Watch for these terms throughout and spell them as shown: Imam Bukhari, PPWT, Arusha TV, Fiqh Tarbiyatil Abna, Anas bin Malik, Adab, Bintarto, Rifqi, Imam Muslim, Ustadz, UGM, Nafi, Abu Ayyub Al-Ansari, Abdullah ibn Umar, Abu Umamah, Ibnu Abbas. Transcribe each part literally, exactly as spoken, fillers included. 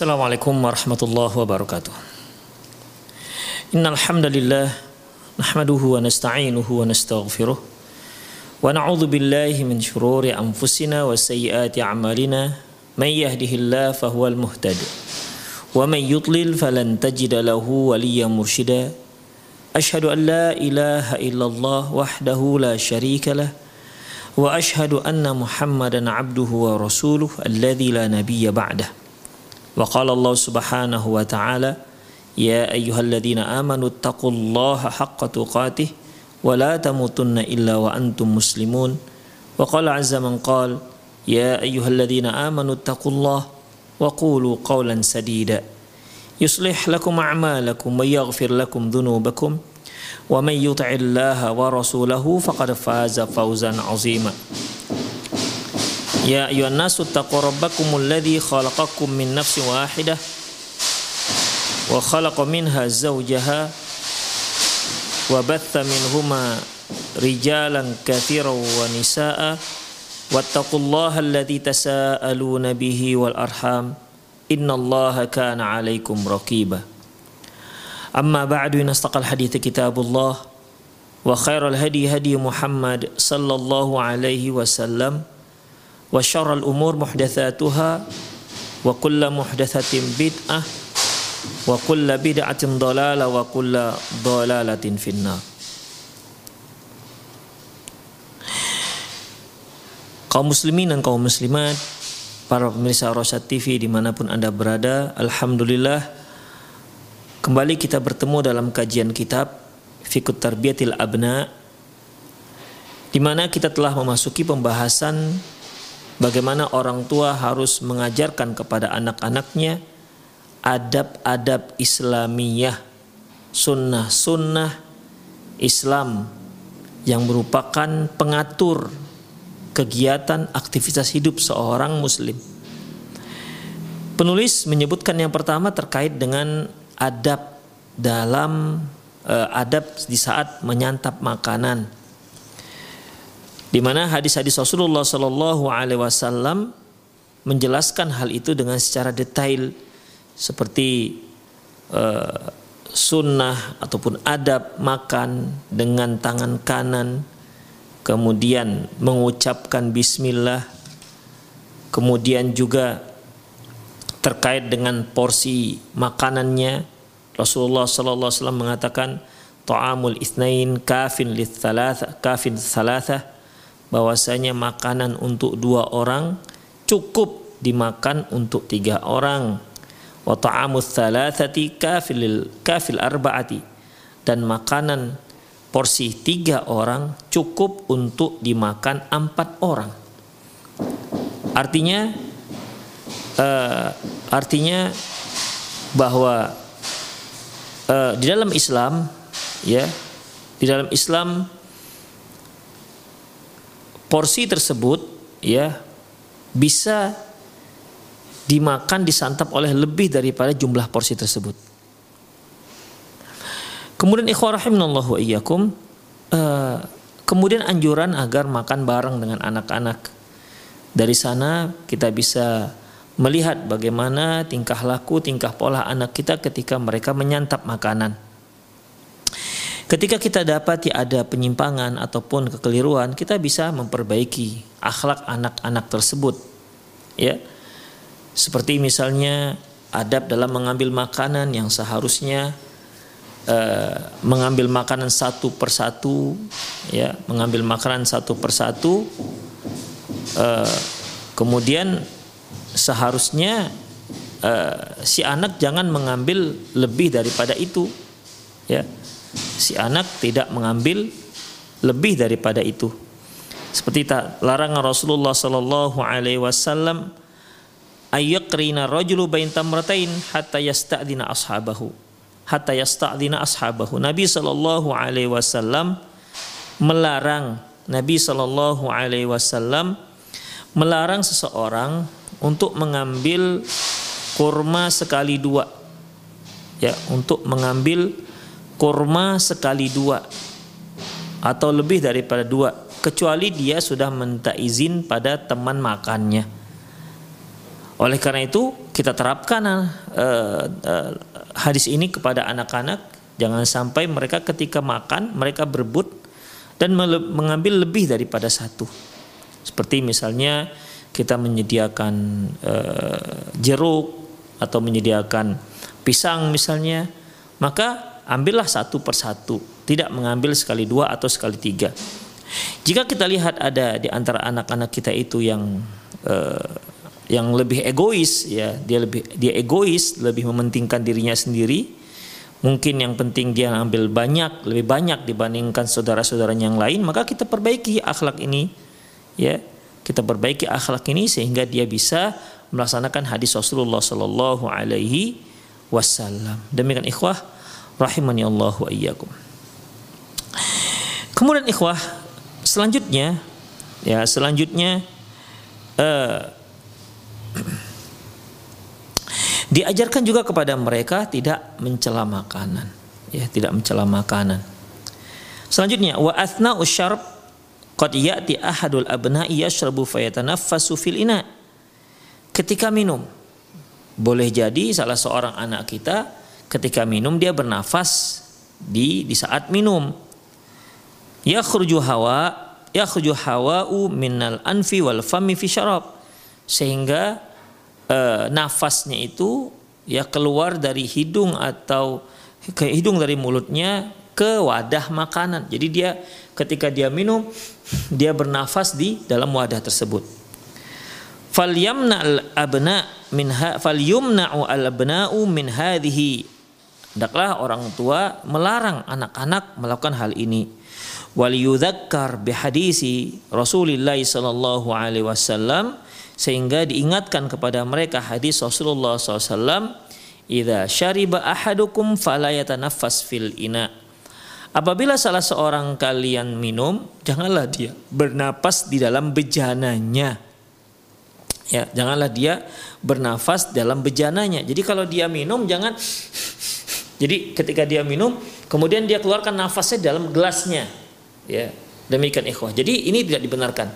Assalamualaikum warahmatullahi wabarakatuh. Innal hamdalillah nahmaduhu wa nasta'inuhu wa nastaghfiruh wa na'udzu billahi min shururi anfusina wa sayyiati a'malina may yahdihillahu fahuwal muhtadi wa may yudlil falan tajida lahu waliyyan mursyida. Ashhadu an la ilaha illallah wahdahu la syarika lah wa ashhadu anna Muhammadan 'abduhu wa rasuluhu alladzi la nabiyya ba'dahu. Wa qala Allah subhanahu wa ta'ala, ya ayyuhalladzina amanu taqullaha haqqa tuqatih wa la tamutunna illa wa antum muslimun. Wa qala azza man qala, ya ayyuhalladzina amanu taqullaha wa qulu qawlan sadida yuslih lakum a'malakum wa yaghfir lakum dhunubakum wa man yuti'illaha wa rasulahu faqad faza fawzan 'azima. Ya ayuhan nasu taqu rabbakumul ladzi khalaqakum min nafsin wahidah wa khalaqa minha zawjaha wa batha minhuma rijalan katsiran wa nisaa wattaqullaha alladzi tasaaluna bihi wal arham innallaha kana 'alaikum raqiba. Amma ba'du, inastaqal hadits kitabullah wa khairal hadi hadi Muhammad sallallahu alaihi wasallam wa syarrul umur muhdatsatuha wa kullu muhdatsatin bid'ah wa kullu bid'atin dhalalah wa kullu dhalalatin finnar. Kaum muslimin dan kaum muslimat, para pemirsa Arusha T V dimanapun Anda berada, alhamdulillah kembali kita bertemu dalam kajian kitab Fiqh Tarbiyatil Abna, di mana kita telah memasuki pembahasan bagaimana orang tua harus mengajarkan kepada anak-anaknya adab-adab Islamiyah, sunnah-sunnah Islam yang merupakan pengatur kegiatan aktivitas hidup seorang muslim. Penulis menyebutkan yang pertama terkait dengan adab dalam eh, adab di saat menyantap makanan, di mana hadis-hadis Rasulullah Shallallahu Alaihi Wasallam menjelaskan hal itu dengan secara detail, seperti uh, sunnah ataupun adab makan dengan tangan kanan, kemudian mengucapkan Bismillah, kemudian juga terkait dengan porsi makanannya. Rasulullah Shallallahu Alaihi Wasallam mengatakan, ta'amul itsnain kafin lits tsalatsa kafin tsalatsa, bahwasanya makanan untuk dua orang cukup dimakan untuk tiga orang. Wa ta'amus tsalatsati kafil kafil arba'ati, dan makanan porsi tiga orang cukup untuk dimakan empat orang. Artinya uh, artinya bahwa uh, di dalam Islam ya di dalam Islam porsi tersebut ya bisa dimakan, disantap oleh lebih daripada jumlah porsi tersebut. Kemudian ikhwan rahimanallah wa iyyakum, uh, kemudian anjuran agar makan bareng dengan anak-anak. Dari sana kita bisa melihat bagaimana tingkah laku, tingkah pola anak kita ketika mereka menyantap makanan. Ketika kita dapati ada penyimpangan ataupun kekeliruan, kita bisa memperbaiki akhlak anak-anak tersebut. Ya, seperti misalnya adab dalam mengambil makanan yang seharusnya eh, mengambil makanan satu persatu, ya, mengambil makanan satu persatu. Eh, kemudian seharusnya eh, si anak jangan mengambil lebih daripada itu, ya. Si anak tidak mengambil lebih daripada itu. Seperti larangan Rasulullah Sallallahu Alaihi Wasallam, ayyakrina rajulu bain tamratain hatta yasta'dina ashabahu, hatta yasta'dina ashabahu. Nabi Sallallahu Alaihi Wasallam melarang Nabi Sallallahu Alaihi Wasallam melarang seseorang untuk mengambil kurma sekali dua, ya, untuk mengambil kurma sekali dua atau lebih daripada dua, kecuali dia sudah minta izin pada teman makannya. Oleh karena itu kita terapkan uh, uh, hadis ini kepada anak-anak, jangan sampai mereka ketika makan mereka berebut dan mengambil lebih daripada satu. Seperti misalnya kita menyediakan uh, jeruk atau menyediakan pisang misalnya, maka ambillah satu persatu, tidak mengambil sekali dua atau sekali tiga. Jika kita lihat ada di antara anak-anak kita itu yang eh, yang lebih egois, ya dia lebih dia egois, lebih mementingkan dirinya sendiri, mungkin yang penting dia ambil banyak, lebih banyak dibandingkan saudara-saudaranya yang lain, maka kita perbaiki akhlak ini, ya kita perbaiki akhlak ini sehingga dia bisa melaksanakan hadis Rasulullah Sallallahu Alaihi Wasallam. Demikian ikhwah rahimani Allah wa iyyakum. Kemudian ikhwah, selanjutnya ya selanjutnya uh, diajarkan juga kepada mereka tidak mencela makanan, ya tidak mencela makanan. Selanjutnya wa athna usyarb qad ya'ti ahadul abna'i yashrabu fayatanaffasu fil ina'. Ketika minum, boleh jadi salah seorang anak kita ketika minum dia bernafas di di saat minum. Yakhruju hawa, yakhruju hawa'u minal anfi wal fami fi syarab, sehingga eh, nafasnya itu ya keluar dari hidung atau ke hidung dari mulutnya ke wadah makanan. Jadi dia ketika dia minum dia bernafas di dalam wadah tersebut. Falyamna'al abna minha falyumna'u al-abna'u min hadhihi. Hendaklah orang tua melarang anak-anak melakukan hal ini. Wal yudzakkar bi hadisi Rasulillah sallallahu alaihi wasallam, sehingga diingatkan kepada mereka hadis Rasulullah sallallahu alaihi wasallam, "Idza syariba ahadukum fala yatanaffas fil ina." Apabila salah seorang kalian minum, janganlah dia bernapas di dalam bejananya. Ya, janganlah dia bernafas dalam bejananya. Jadi kalau dia minum jangan jadi ketika dia minum kemudian dia keluarkan nafasnya dalam gelasnya. Ya, demikian ikhwah. Jadi ini tidak dibenarkan.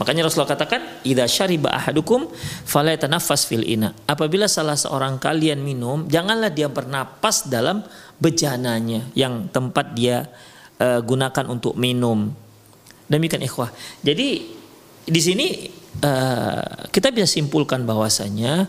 Makanya Rasulullah katakan, "Idza syariba ahadukum fala yatanaffas fil ina." Apabila salah seorang kalian minum, janganlah dia bernapas dalam bejananya yang tempat dia uh, gunakan untuk minum. Demikian ikhwah. Jadi di sini Uh, kita bisa simpulkan bahwasanya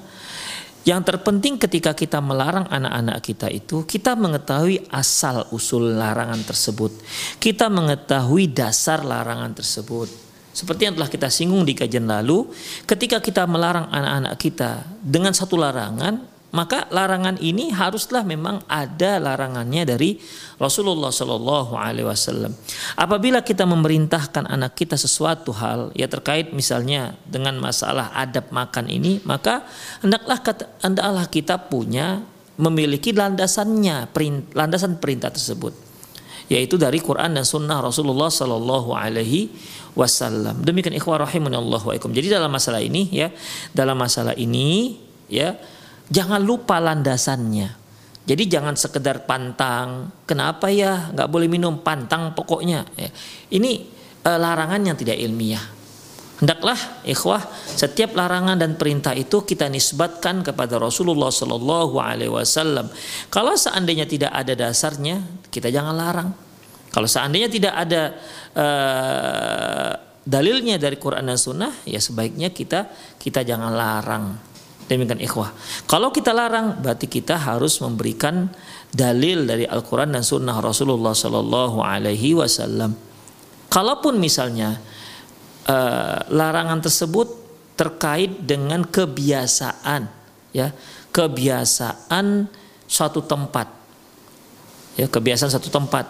yang terpenting ketika kita melarang anak-anak kita itu kita mengetahui asal usul larangan tersebut, kita mengetahui dasar larangan tersebut. Seperti yang telah kita singgung di kajian lalu, ketika kita melarang anak-anak kita dengan satu larangan, maka larangan ini haruslah memang ada larangannya dari Rasulullah Shallallahu Alaihi Wasallam. Apabila kita memerintahkan anak kita sesuatu hal, ya terkait misalnya dengan masalah adab makan ini, maka hendaklah hendaklah kita punya memiliki landasannya, perint, landasan perintah tersebut, yaitu dari Quran dan Sunnah Rasulullah Shallallahu Alaihi Wasallam. Demikian ikhwah rahimanallah wa ikum. Jadi dalam masalah ini, ya dalam masalah ini, ya. Jangan lupa landasannya. Jadi jangan sekedar pantang. Kenapa ya nggak boleh minum, pantang pokoknya. Ini e, larangan yang tidak ilmiah. Hendaklah ikhwah setiap larangan dan perintah itu kita nisbatkan kepada Rasulullah Shallallahu Alaihi Wasallam. Kalau seandainya tidak ada dasarnya, kita jangan larang. Kalau seandainya tidak ada e, dalilnya dari Quran dan Sunnah, ya sebaiknya kita kita jangan larang. Demikian ikhwah. Kalau kita larang berarti kita harus memberikan dalil dari Al-Quran dan Sunnah Rasulullah Sallallahu Alaihi Wasallam. Kalaupun misalnya eh, larangan tersebut terkait dengan kebiasaan, ya kebiasaan suatu tempat, ya kebiasaan suatu tempat,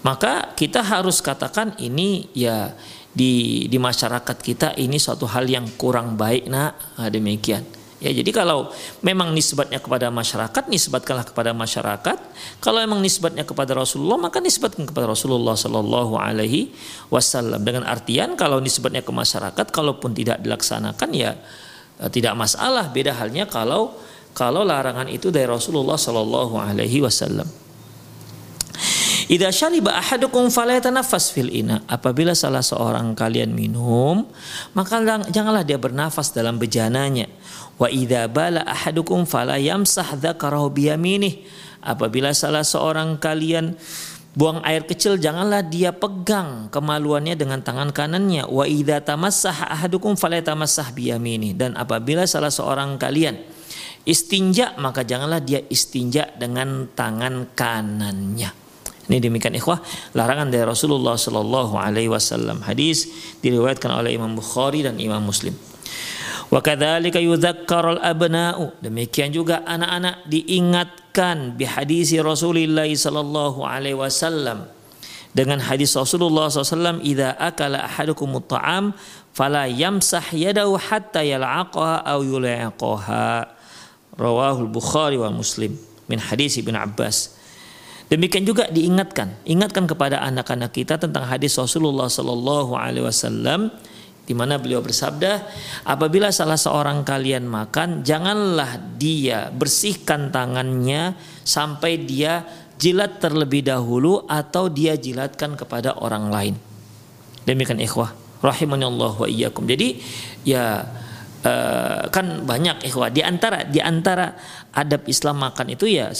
maka kita harus katakan ini ya di di masyarakat kita ini suatu hal yang kurang baik nak, nah, demikian. Ya, jadi kalau memang nisbatnya kepada masyarakat, nisbatkanlah kepada masyarakat. Kalau memang nisbatnya kepada Rasulullah, maka nisbatkan kepada Rasulullah Sallallahu Alaihi Wasallam. Dengan artian kalau nisbatnya ke masyarakat, kalaupun tidak dilaksanakan ya tidak masalah. Beda halnya kalau kalau larangan itu dari Rasulullah Sallallahu Alaihi Wasallam. Idza syariba ahadukum falyatanaffas fil ina. Apabila salah seorang kalian minum, maka janganlah dia bernafas dalam bejananya. Wa idza bala ahadukum falyamsah dzakarahu biyaminih. Apabila salah seorang kalian buang air kecil, janganlah dia pegang kemaluannya dengan tangan kanannya. Wa idza tamassaha ahadukum falyatamassah biyaminihi. Dan apabila salah seorang kalian istinja, maka janganlah dia istinja dengan tangan kanannya. Ini demikian ikhwah, larangan dari Rasulullah sallallahu alaihi wasallam. Hadis diriwayatkan oleh Imam Bukhari dan Imam Muslim. Wa kadzalika yudzakkarul abna'u. Demikian juga anak-anak diingat bi hadis Rasulullah sallallahu alaihi wasallam, dengan hadis Rasulullah sallallahu alaihi wasallam, idza akala ahadukum at-ta'am fala yamsah yadahu hatta yal'aqaha aw yul'aqaha, rawahu al-Bukhari wa Muslim min hadis Ibnu Abbas. Demikian juga diingatkan, ingatkan kepada anak-anak kita tentang hadis Rasulullah sallallahu alaihi wasallam, di mana beliau bersabda, apabila salah seorang kalian makan, janganlah dia bersihkan tangannya sampai dia jilat terlebih dahulu atau dia jilatkan kepada orang lain. Demikian ikhwah, rahimanallah wa iyyakum. Jadi ya kan banyak ikhwah, di antara di antara adab Islam makan itu ya,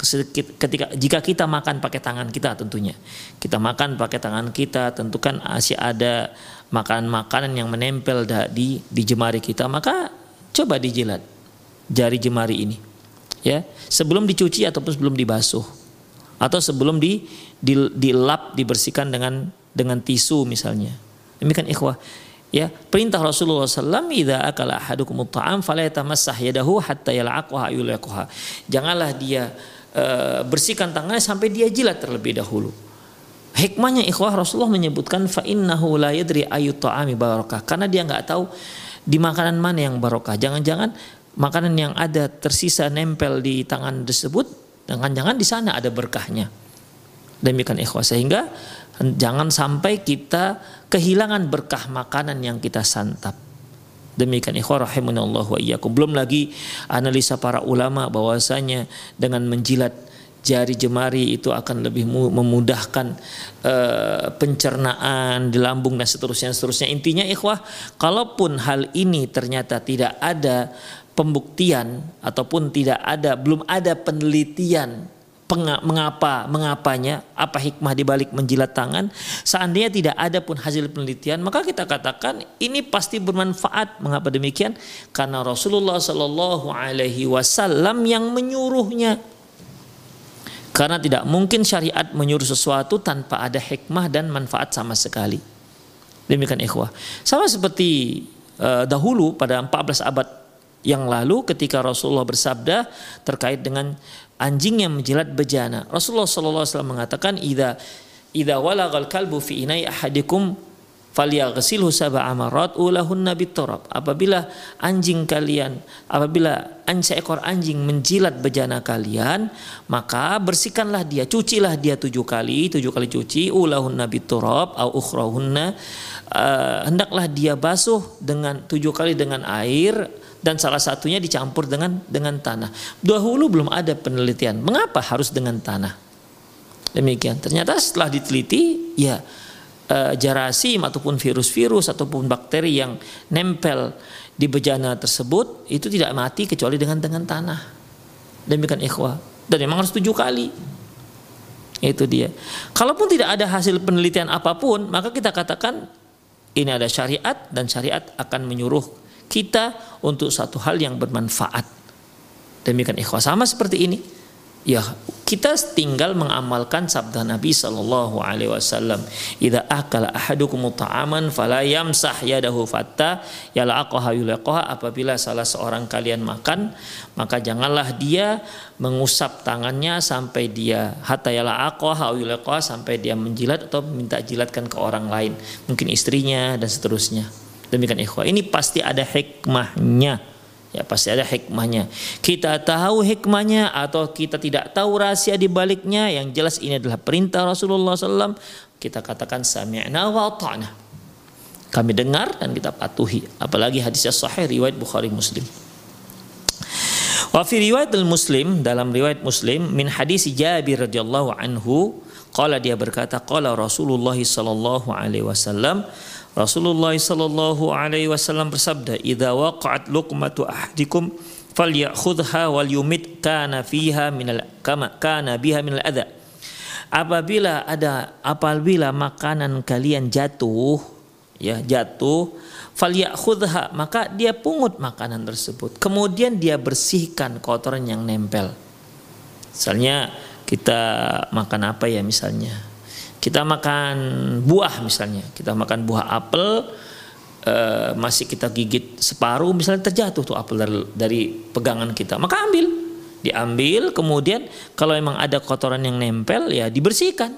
ketika jika kita makan pakai tangan kita, tentunya kita makan pakai tangan kita, tentu kan masih ada makanan-makanan yang menempel di di jemari kita, maka coba dijilat jari jemari ini ya, sebelum dicuci ataupun sebelum dibasuh, atau sebelum di, di dilap, dibersihkan dengan dengan tisu misalnya. Demikian ikhwah ya, perintah Rasulullah sallallahu alaihi wasallam, idza akala ahadukum at-ta'am falyatamassah yadahu hatta yal'aqaha aw yul'aqaha. Janganlah dia Uh, bersihkan tangannya sampai dia jilat terlebih dahulu. Hikmahnya ikhwah, Rasulullah menyebutkan fa innahu la yadri ayu ta'ami barakah, karena dia nggak tahu di makanan mana yang barokah. Jangan-jangan makanan yang ada tersisa nempel di tangan tersebut, jangan-jangan di sana ada berkahnya. Demikian ikhwah, sehingga jangan sampai kita kehilangan berkah makanan yang kita santap. Demikian ikhwah rahimanallah wa iyyakum. Belum lagi analisa para ulama bahwasanya dengan menjilat jari jemari itu akan lebih memudahkan uh, pencernaan di lambung dan seterusnya seterusnya. Intinya ikhwah, kalaupun hal ini ternyata tidak ada pembuktian ataupun tidak ada belum ada penelitian mengapa mengapanya, apa hikmah dibalik menjilat tangan, seandainya tidak ada pun hasil penelitian, maka kita katakan ini pasti bermanfaat. Mengapa demikian? Karena Rasulullah Shallallahu Alaihi Wasallam yang menyuruhnya. Karena tidak mungkin syariat menyuruh sesuatu tanpa ada hikmah dan manfaat sama sekali. Demikian ikhwah. Sama seperti uh, dahulu pada empat belas abad yang lalu, ketika Rasulullah bersabda terkait dengan anjing yang menjilat bejana, Rasulullah sallallahu alaihi wasallam mengatakan, idza idza walagal kalbu fi inai ahadikum falyaghsilhu sab'a marat ulahunna biturab. Apabila anjing kalian apabila seekor anjing menjilat bejana kalian, maka bersihkanlah dia, cucilah dia tujuh kali, tujuh kali cuci, ulahunna biturab au ukhrahunna, uh, hendaklah dia basuh dengan tujuh kali dengan air, dan salah satunya dicampur dengan dengan tanah. Dahulu belum ada penelitian mengapa harus dengan tanah. Demikian. Ternyata setelah diteliti, ya e, jarasim ataupun virus-virus ataupun bakteri yang nempel di bejana tersebut itu tidak mati kecuali dengan dengan tanah. Demikian ikhwah. Dan memang harus tujuh kali. Itu dia. Kalaupun tidak ada hasil penelitian apapun, maka kita katakan ini ada syariat, dan syariat akan menyuruh kita untuk satu hal yang bermanfaat. Demikian ikhwah, sama seperti ini ya, kita tinggal mengamalkan sabda Nabi sallallahu alaihi wasallam, idza akala ahadukum ta'aman fala yamsah yadahu fatta yalaqaha yulaqaha. Apabila salah seorang kalian makan, maka janganlah dia mengusap tangannya sampai dia hatta yalaqaha yulaqaha, sampai dia menjilat atau minta jilatkan ke orang lain, mungkin istrinya dan seterusnya. Demikian ikhwah, ini pasti ada hikmahnya. Ya, pasti ada hikmahnya. Kita tahu hikmahnya atau kita tidak tahu rahasia di baliknya, yang jelas ini adalah perintah Rasulullah sallallahu alaihi wasallam. Kita katakan sami'na wa ta'na. Kami dengar dan kita patuhi. Apalagi hadisnya sahih riwayat Bukhari Muslim. Wa fi riwayatil Muslim, dalam riwayat Muslim, min hadis Jabir radhiyallahu anhu, qala, dia berkata, qala Rasulullah sallallahu alaihi wasallam, Rasulullah sallallahu alaihi wasallam bersabda, "Idza waqa'at luqmatu ahdikum falyakhudha wal yumit kana fiha minal kama kana biha minal adza." Apabila ada apabila makanan kalian jatuh, ya jatuh, falyakhudha, maka dia pungut makanan tersebut, kemudian dia bersihkan kotoran yang nempel. Misalnya kita makan apa ya, misalnya kita makan buah, misalnya kita makan buah apel, eh, masih kita gigit separuh, misalnya terjatuh tuh apel dari, dari pegangan kita, maka ambil, diambil, kemudian kalau memang ada kotoran yang nempel ya dibersihkan,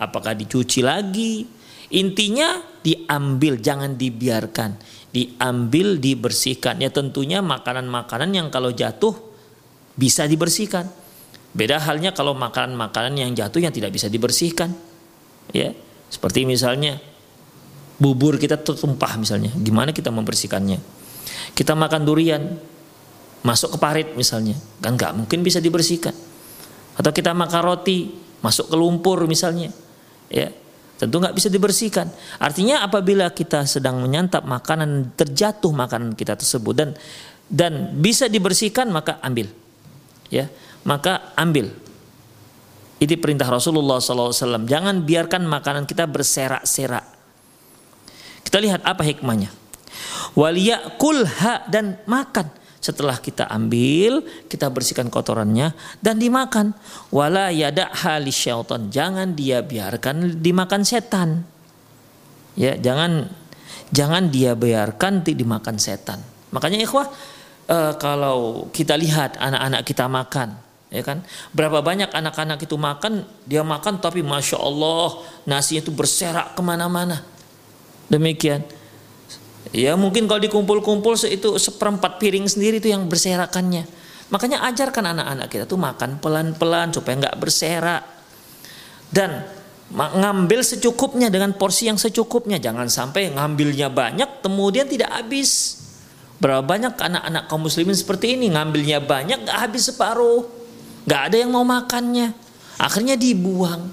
apakah dicuci lagi. Intinya diambil, jangan dibiarkan, diambil, dibersihkan. Ya tentunya makanan-makanan yang kalau jatuh bisa dibersihkan. Beda halnya kalau makanan-makanan yang jatuh yang tidak bisa dibersihkan. Ya, seperti misalnya bubur kita tertumpah misalnya, gimana kita membersihkannya? Kita makan durian, masuk ke parit misalnya, kan nggak mungkin bisa dibersihkan. Atau kita makan roti, masuk ke lumpur misalnya, ya, tentu nggak bisa dibersihkan. Artinya apabila kita sedang menyantap makanan, terjatuh makanan kita tersebut dan dan bisa dibersihkan, maka ambil, ya, maka ambil. Ini perintah Rasulullah shallallahu alaihi wasallam. Jangan biarkan makanan kita berserak-serak. Kita lihat apa hikmahnya. Waliyakulha, dan makan. Setelah kita ambil, kita bersihkan kotorannya dan dimakan. Wala yada'ha lisyaitan, jangan dia biarkan dimakan setan. Ya, jangan jangan dia biarkan dimakan setan. Makanya ikhwah, eh, kalau kita lihat anak-anak kita makan, ya kan? Berapa banyak anak-anak itu makan, dia makan tapi masya Allah nasinya itu berserak kemana-mana. Demikian. Ya mungkin kalau dikumpul-kumpul itu seperempat piring sendiri itu yang berserakannya. Makanya ajarkan anak-anak kita tuh makan pelan-pelan supaya nggak berserak, dan ngambil secukupnya dengan porsi yang secukupnya. Jangan sampai ngambilnya banyak kemudian tidak habis. Berapa banyak anak-anak kaum muslimin seperti ini, ngambilnya banyak nggak habis separuh, nggak ada yang mau makannya, akhirnya dibuang.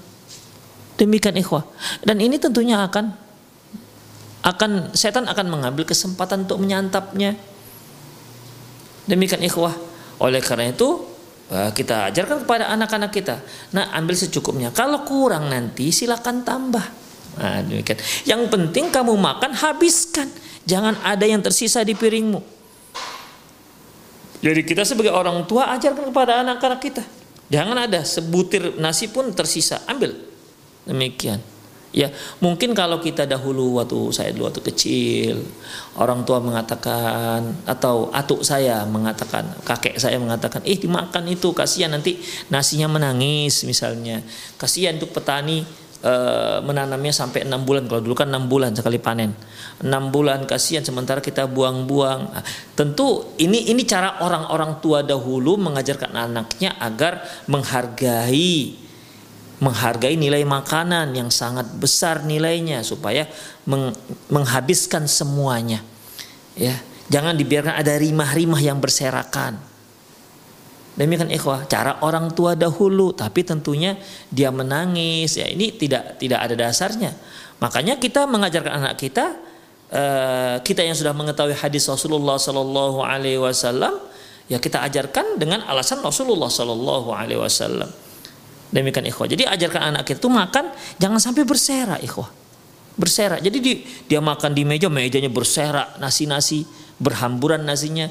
Demikian ikhwah. Dan ini tentunya akan akan setan akan mengambil kesempatan untuk menyantapnya. Demikian ikhwah. Oleh karena itu kita ajarkan kepada anak-anak kita, nah ambil secukupnya, kalau kurang nanti silakan tambah. Nah, demikian. Yang penting kamu makan habiskan, jangan ada yang tersisa di piringmu. Jadi kita sebagai orang tua ajarkan kepada anak-anak kita, jangan ada sebutir nasi pun tersisa, ambil. Demikian. Ya, mungkin kalau kita dahulu, waktu saya dulu waktu kecil, orang tua mengatakan atau atuk saya mengatakan, kakek saya mengatakan, "Eh, dimakan itu, kasihan nanti nasinya menangis," misalnya. Kasihan untuk petani e, menanamnya sampai enam bulan. Kalau dulu kan enam bulan sekali panen. enam bulan kasihan, sementara kita buang-buang. Nah, tentu ini ini cara orang-orang tua dahulu mengajarkan anaknya agar menghargai menghargai nilai makanan yang sangat besar nilainya, supaya meng, menghabiskan semuanya, ya jangan dibiarkan ada rimah-rimah yang berserakan. Demikian ikhwah cara orang tua dahulu, tapi tentunya dia menangis, ya ini tidak tidak ada dasarnya. Makanya kita mengajarkan anak kita, eh, kita yang sudah mengetahui hadis Rasulullah Shallallahu Alaihi Wasallam, ya kita ajarkan dengan alasan Rasulullah Shallallahu Alaihi Wasallam. Demikian ikhwah. Jadi ajarkan anak kita tuh makan jangan sampai berserak ikhwah. Berserak. Jadi di, dia makan di meja, mejanya berserak, nasi-nasi berhamburan nasinya.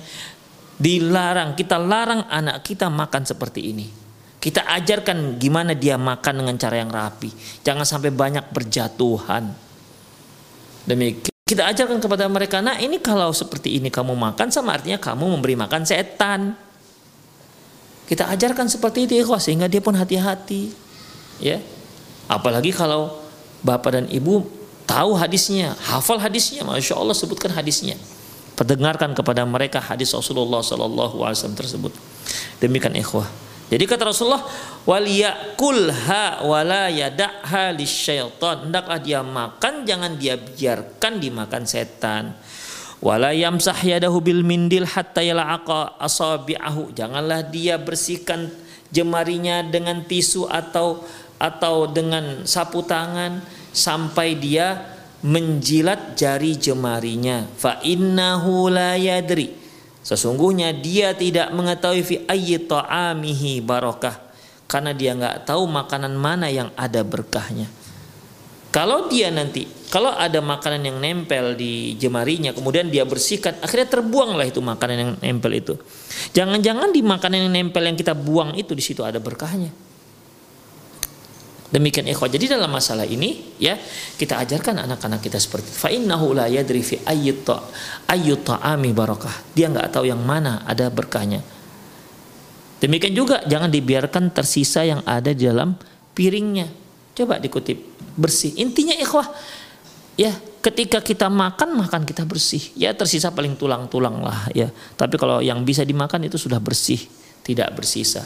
Dilarang, kita larang anak kita makan seperti ini. Kita ajarkan gimana dia makan dengan cara yang rapi. Jangan sampai banyak berjatuhan. Demikian. Kita ajarkan kepada mereka, "Nah, ini kalau seperti ini kamu makan sama artinya kamu memberi makan setan." Kita ajarkan seperti itu ikhwah, sehingga dia pun hati-hati, ya. Apalagi kalau bapak dan ibu tahu hadisnya, hafal hadisnya, masya Allah, sebutkan hadisnya, perdengarkan kepada mereka hadis Rasulullah Sallallahu Alaihi Wasallam tersebut. Demikian ikhwah. Jadi kata Rasulullah, waliyakulha wala yada'ha lisyaitan, hendaklah dia makan, jangan dia biarkan dimakan setan. Wala yamsah yadahu bil mindil hatta yalaqa asabi'ahu. Janganlah dia bersihkan jemarinya dengan tisu atau atau dengan sapu tangan sampai dia menjilat jari jemarinya. Fa innahu la yadri. Sesungguhnya dia tidak mengetahui fi ayyi ta'amihi barakah, karena dia enggak tahu makanan mana yang ada berkahnya. Kalau dia nanti Kalau ada makanan yang nempel di jemarinya, kemudian dia bersihkan, akhirnya terbuanglah itu makanan yang nempel itu. Jangan-jangan di makanan yang nempel yang kita buang itu, di situ ada berkahnya. Demikian ikhwah. Jadi dalam masalah ini, ya, kita ajarkan anak-anak kita seperti fa innahu la yadri fi ayyi ta'ami barakah. Dia nggak tahu yang mana ada berkahnya. Demikian juga jangan dibiarkan tersisa yang ada di dalam piringnya. Coba dikutip bersih. Intinya ikhwah, ya, ketika kita makan, makan kita bersih. Ya, tersisa paling tulang-tulang lah, ya. Tapi kalau yang bisa dimakan itu sudah bersih, tidak bersisa.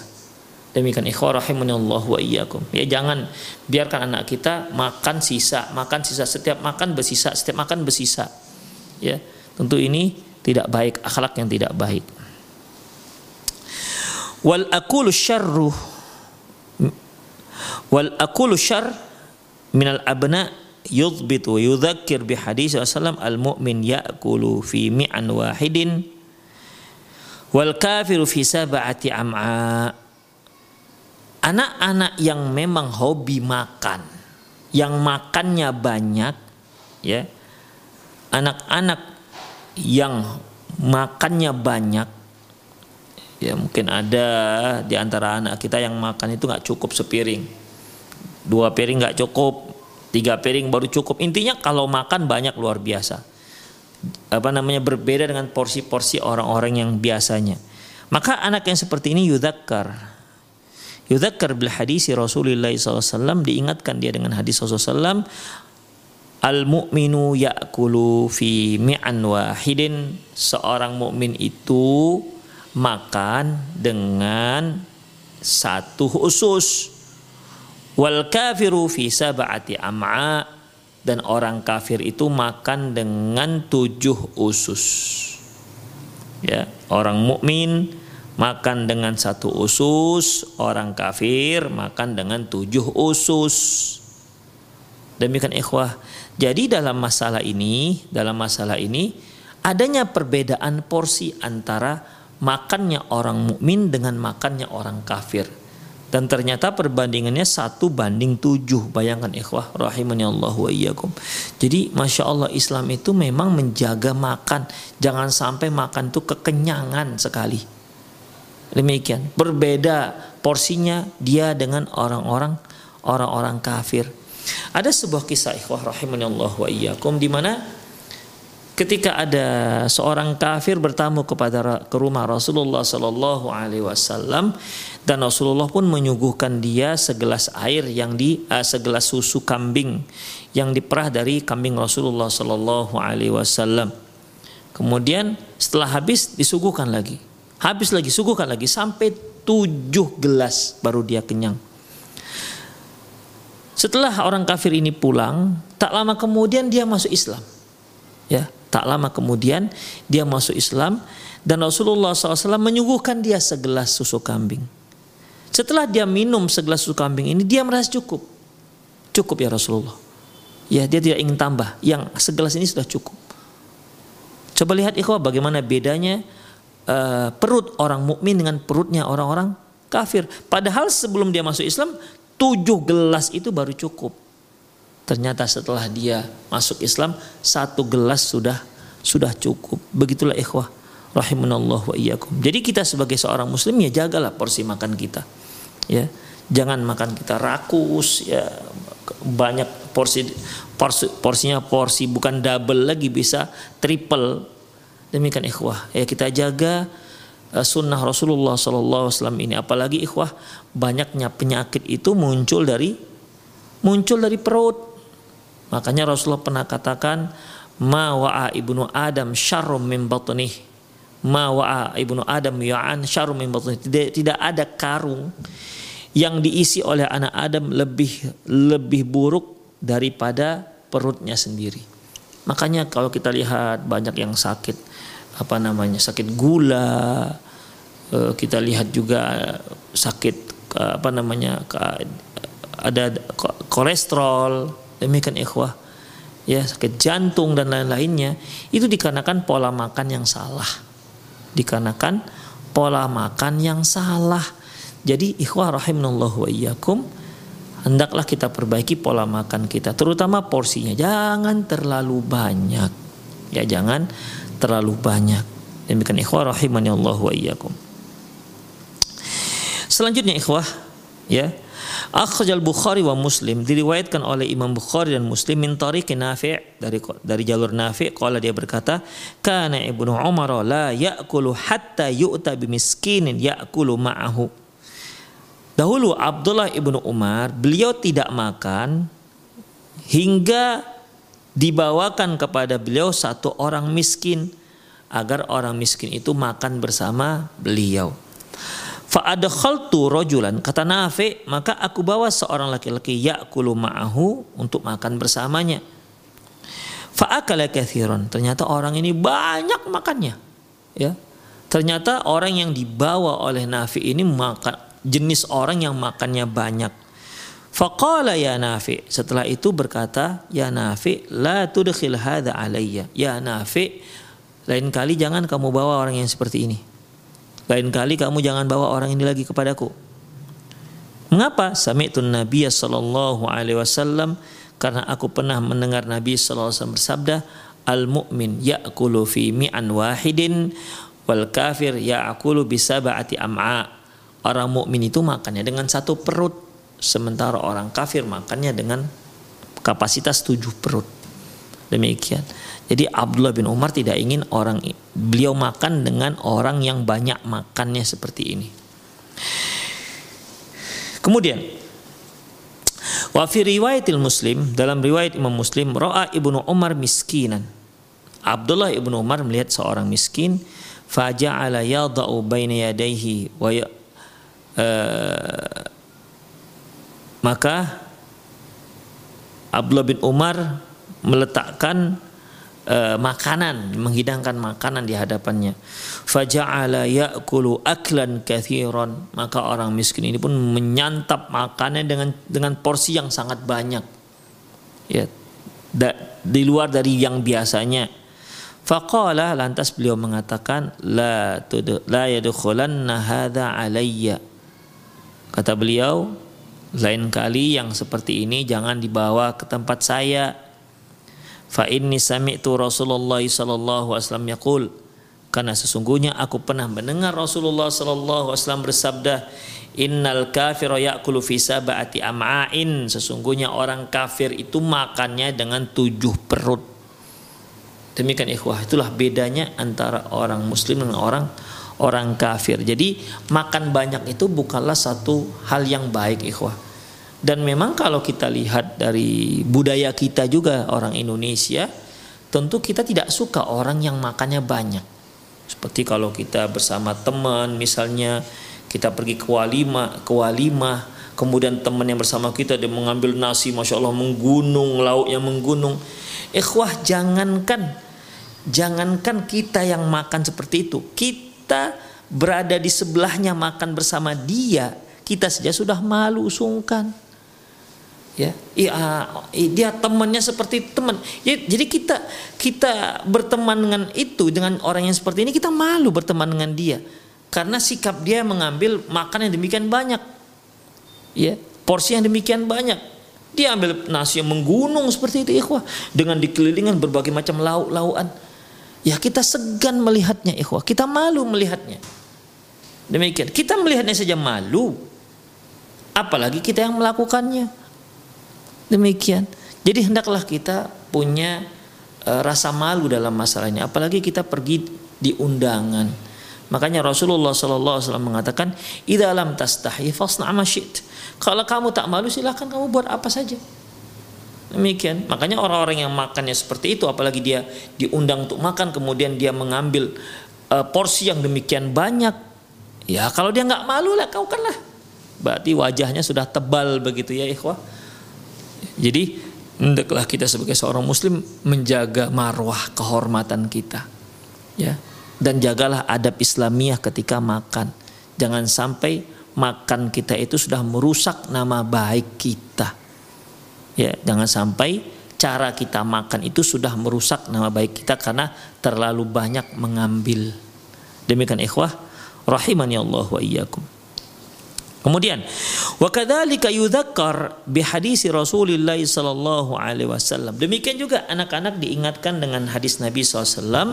Demikian ikhwah rahimanallahu wa iyyakum. Ya, jangan biarkan anak kita makan sisa, makan sisa, setiap makan bersisa, setiap makan bersisa. Ya, tentu ini tidak baik, akhlak yang tidak baik. Wal aqulu syarru wal aqulu syarr minal abna' yudbitu yudzakkir bi hadis Rasulullah al mu'min ya'kulu fi mi'an wahidin wal kafiru fi sab'ati am'a. Anak-anak yang memang hobi makan, yang makannya banyak, ya, anak-anak yang makannya banyak, ya, mungkin ada di antara anak kita yang makan itu nggak cukup sepiring, dua piring nggak cukup, tiga piring baru cukup. Intinya kalau makan banyak luar biasa, apa namanya, berbeda dengan porsi-porsi orang-orang yang biasanya. Maka anak yang seperti ini yudzakkar yudzakkar bil hadisi Rasulullah shallallahu alaihi wasallam, diingatkan dia dengan hadis Rasulullah shallallahu alaihi wasallam, al mu'minu ya'kulu fi mi'an wahidin, seorang mukmin itu makan dengan satu usus. Wal kafiru fi sab'ati am'a, dan orang kafir itu makan dengan tujuh usus. Ya, orang mukmin makan dengan satu usus, orang kafir makan dengan tujuh usus. Demikian ikhwah. Jadi dalam masalah ini, dalam masalah ini adanya perbedaan porsi antara makannya orang mukmin dengan makannya orang kafir. Dan ternyata perbandingannya satu banding tujuh. Bayangkan ikhwah rahimanallahu wa iyyakum. Jadi masya Allah, Islam itu memang menjaga makan. Jangan sampai makan itu kekenyangan sekali. Demikian. Berbeda porsinya dia dengan orang-orang orang-orang kafir. Ada sebuah kisah ikhwah rahimanallahu wa iyyakum, di mana ketika ada seorang kafir bertamu kepada ke rumah Rasulullah Sallallahu Alaihi Wasallam, dan Rasulullah pun menyuguhkan dia segelas air yang di uh, segelas susu kambing yang diperah dari kambing Rasulullah Sallallahu Alaihi Wasallam. Kemudian setelah habis disuguhkan lagi, habis lagi, suguhkan lagi sampai tujuh gelas baru dia kenyang. Setelah orang kafir ini pulang, tak lama kemudian dia masuk Islam. Ya, tak lama kemudian dia masuk Islam, dan Rasulullah shallallahu alaihi wasallam menyuguhkan dia segelas susu kambing. Setelah dia minum segelas susu kambing ini, dia merasa cukup. Cukup ya Rasulullah. Ya, dia tidak ingin tambah. Yang segelas ini sudah cukup. Coba lihat ikhwah bagaimana bedanya uh, perut orang mukmin dengan perutnya orang-orang kafir. Padahal sebelum dia masuk Islam, tujuh gelas itu baru cukup. Ternyata setelah dia masuk Islam, satu gelas sudah sudah cukup. Begitulah ikhwah rahimanallahu wa iyyakum. Jadi kita sebagai seorang muslim, ya, jagalah porsi makan kita. Ya, jangan makan kita rakus, ya, banyak porsi, porsi porsinya porsi bukan double lagi, bisa triple. Demikian ikhwah. Ya, kita jaga sunnah Rasulullah sallallahu alaihi wasallam ini. Apalagi ikhwah, banyaknya penyakit itu muncul dari muncul dari perut. Makanya Rasulullah pernah katakan, ma wa'a ibnu Adam syarrum min batnih, ma wa'a ibnu Adam ya'an syarrum min batnih. Tidak, tidak ada karung yang diisi oleh anak Adam lebih lebih buruk daripada perutnya sendiri. Makanya kalau kita lihat banyak yang sakit apa namanya sakit gula, kita lihat juga sakit apa namanya ada kolesterol, demikian ikhwah ya, sakit jantung dan lain-lainnya, itu dikarenakan pola makan yang salah, dikarenakan pola makan yang salah. Jadi ikhwah rahimallahu wa iyyakum, hendaklah kita perbaiki pola makan kita, terutama porsinya. Jangan terlalu banyak. Ya, jangan terlalu banyak. Demikian ikhwah rahimani Allah wa iyyakum. Selanjutnya ikhwah, ya. Akhrajal Bukhari wa Muslim, diriwayatkan oleh Imam Bukhari dan Muslim min tariqi Nafi', dari dari jalur Nafi', qala dia berkata, kana Ibnu Umar la ya'kulu hatta yu'ta bimiskinin ya'kulu ma'ahu. Dahulu Abdullah ibn Umar, beliau tidak makan hingga dibawakan kepada beliau satu orang miskin, agar orang miskin itu makan bersama beliau. Fa'adakhaltu rojulan, kata Nafi', maka aku bawa seorang laki-laki ya'kulu ma'ahu, untuk makan bersamanya. Fa'akala kathiron, ternyata orang ini banyak makannya. Ya, ternyata orang yang dibawa oleh Nafi' ini makan jenis orang yang makannya banyak. Faqala ya Nafi', setelah itu berkata ya Nafi', la tudkhil hadza alayya, ya Nafi', lain kali jangan kamu bawa orang yang seperti ini, lain kali kamu jangan bawa orang ini lagi kepadaku. Mengapa? Sami'tun Nabiya sallallahu alaihi wasallam, karena aku pernah mendengar Nabi sallallahu alaihi wasallam bersabda, al mu'min ya'kulu fi mi'an wahidin wal kafir ya'kulu bi sab'ati am'a. Orang mukmin itu makannya dengan satu perut, sementara orang kafir makannya dengan kapasitas tujuh perut. Demikian. Jadi Abdullah bin Umar tidak ingin orang beliau makan dengan orang yang banyak makannya seperti ini. Kemudian, wa fi riwayatil Muslim, dalam riwayat Imam Muslim, ra'a Ibnu Umar miskinan, Abdullah ibn Umar melihat seorang miskin, faja'ala yada'u baina yadayhi wa Uh, maka Abdullah bin Umar meletakkan uh, makanan, menghidangkan makanan di hadapannya. Faja'ala ya'kulu aklan kathiran, maka orang miskin ini pun menyantap makannya dengan dengan porsi yang sangat banyak, ya, da, di luar dari yang biasanya. Faqala, lantas beliau mengatakan, la tudu la yadkhulanna hadza alayya. Kata beliau, lain kali yang seperti ini jangan dibawa ke tempat saya. Fa inni sami'tu Rasulullah sallallahu alaihi wasallam yaqul, karena sesungguhnya aku pernah mendengar Rasulullah sallallahu alaihi wasallam bersabda, innal kafira ya'kulu fi sab'ati am'ain, sesungguhnya orang kafir itu makannya dengan tujuh perut. Demikian ikhwah, itulah bedanya antara orang muslim dengan orang orang kafir. Jadi makan banyak itu bukanlah satu hal yang baik ikhwah. Dan memang kalau kita lihat dari budaya kita juga orang Indonesia, tentu kita tidak suka orang yang makannya banyak. Seperti kalau kita bersama teman, misalnya kita pergi ke walimah, ke walimah, kemudian teman yang bersama kita dia mengambil nasi, masya Allah menggunung, lauknya menggunung. Ikhwah, jangankan jangankan kita yang makan seperti itu, kita Kita berada di sebelahnya makan bersama dia, kita saja sudah malu sungkan. Ya, iya, dia temannya seperti teman. Jadi kita kita berteman dengan itu, dengan orang yang seperti ini kita malu berteman dengan dia, karena sikap dia mengambil makan yang demikian banyak, ya, porsi yang demikian banyak. Dia ambil nasi yang menggunung seperti itu, ikhwah, dengan dikelilingan berbagai macam lauk-laukan. Ya, kita segan melihatnya ikhwah, kita malu melihatnya. Demikian, kita melihatnya saja malu, apalagi kita yang melakukannya. Demikian. Jadi hendaklah kita punya uh, rasa malu dalam masalahnya, apalagi kita pergi di undangan. Makanya Rasulullah sallallahu alaihi wasallam mengatakan, "Idza lam tastahi fasna' ma syi'ta." Kalau kamu tak malu, silahkan kamu buat apa saja. Demikian. Makanya orang-orang yang makannya seperti itu, apalagi dia diundang untuk makan kemudian dia mengambil uh, porsi yang demikian banyak, ya kalau dia nggak malu lah kau kan lah, berarti wajahnya sudah tebal begitu ya ikhwah. Jadi hendaklah kita sebagai seorang muslim menjaga marwah kehormatan kita, ya, dan jagalah adab Islamiyah ketika makan. Jangan sampai makan kita itu sudah merusak nama baik kita, ya. Jangan sampai cara kita makan itu sudah merusak nama baik kita karena terlalu banyak mengambil. Demikian ikhwah rahimani Allah wa iyyakum. Kemudian wa kadzalika yudzakkar bi hadis Rasulillah sallallahu alaihi wasallam. Demikian juga anak-anak diingatkan dengan hadis Nabi sallallahu alaihi wasallam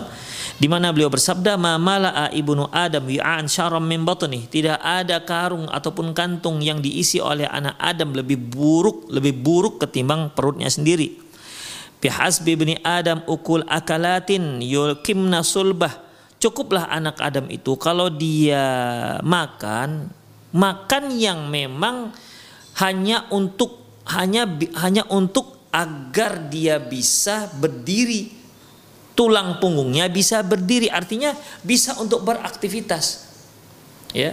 di mana beliau bersabda, "Ma mala'a ibnu Adam wi'an syarran min batnih." Tidak ada karung ataupun kantung yang diisi oleh anak Adam lebih buruk lebih buruk ketimbang perutnya sendiri. Bi hasbi ibni Adam ukul akalatin yulqimna sulbah. Cukuplah anak Adam itu kalau dia makan makan yang memang hanya untuk hanya hanya untuk agar dia bisa berdiri, tulang punggungnya bisa berdiri, artinya bisa untuk beraktivitas, ya.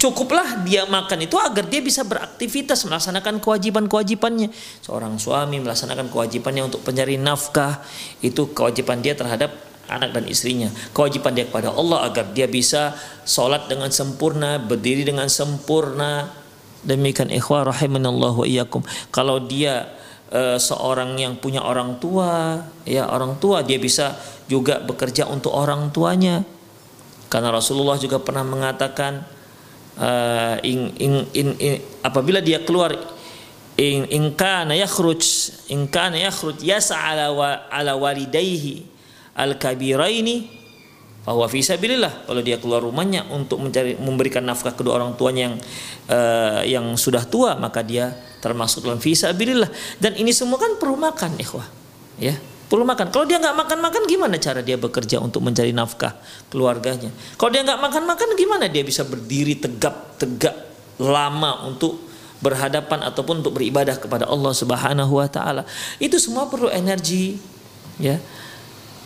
Cukuplah dia makan itu agar dia bisa beraktivitas, melaksanakan kewajiban-kewajibannya. Seorang suami melaksanakan kewajibannya untuk pencari nafkah, itu kewajiban dia terhadap anak dan istrinya, kewajiban dia kepada Allah agar dia bisa sholat dengan sempurna, berdiri dengan sempurna. Demikian ikhwah rahimanallahu wa iyyakum. Kalau dia e, seorang yang punya orang tua, ya orang tua dia bisa juga bekerja untuk orang tuanya. Karena Rasulullah juga pernah mengatakan e, in, in, in, in, apabila dia keluar, in, in kana yakhruj, in kana yakhruj yas'ala wa ala walidayhi al-kabiraini fa huwa fi sabilillah. Kalau dia keluar rumahnya untuk mencari memberikan nafkah kedua orang tuanya yang uh, yang sudah tua, maka dia termasuk dalam fi sabilillah. Dan ini semua kan perlu makan, ikhwah, ya, perlu makan. Kalau dia nggak makan-makan, gimana cara dia bekerja untuk mencari nafkah keluarganya? Kalau dia nggak makan-makan, gimana dia bisa berdiri tegap-tegap lama untuk berhadapan ataupun untuk beribadah kepada Allah Subhanahu wa taala? Itu semua perlu energi, ya.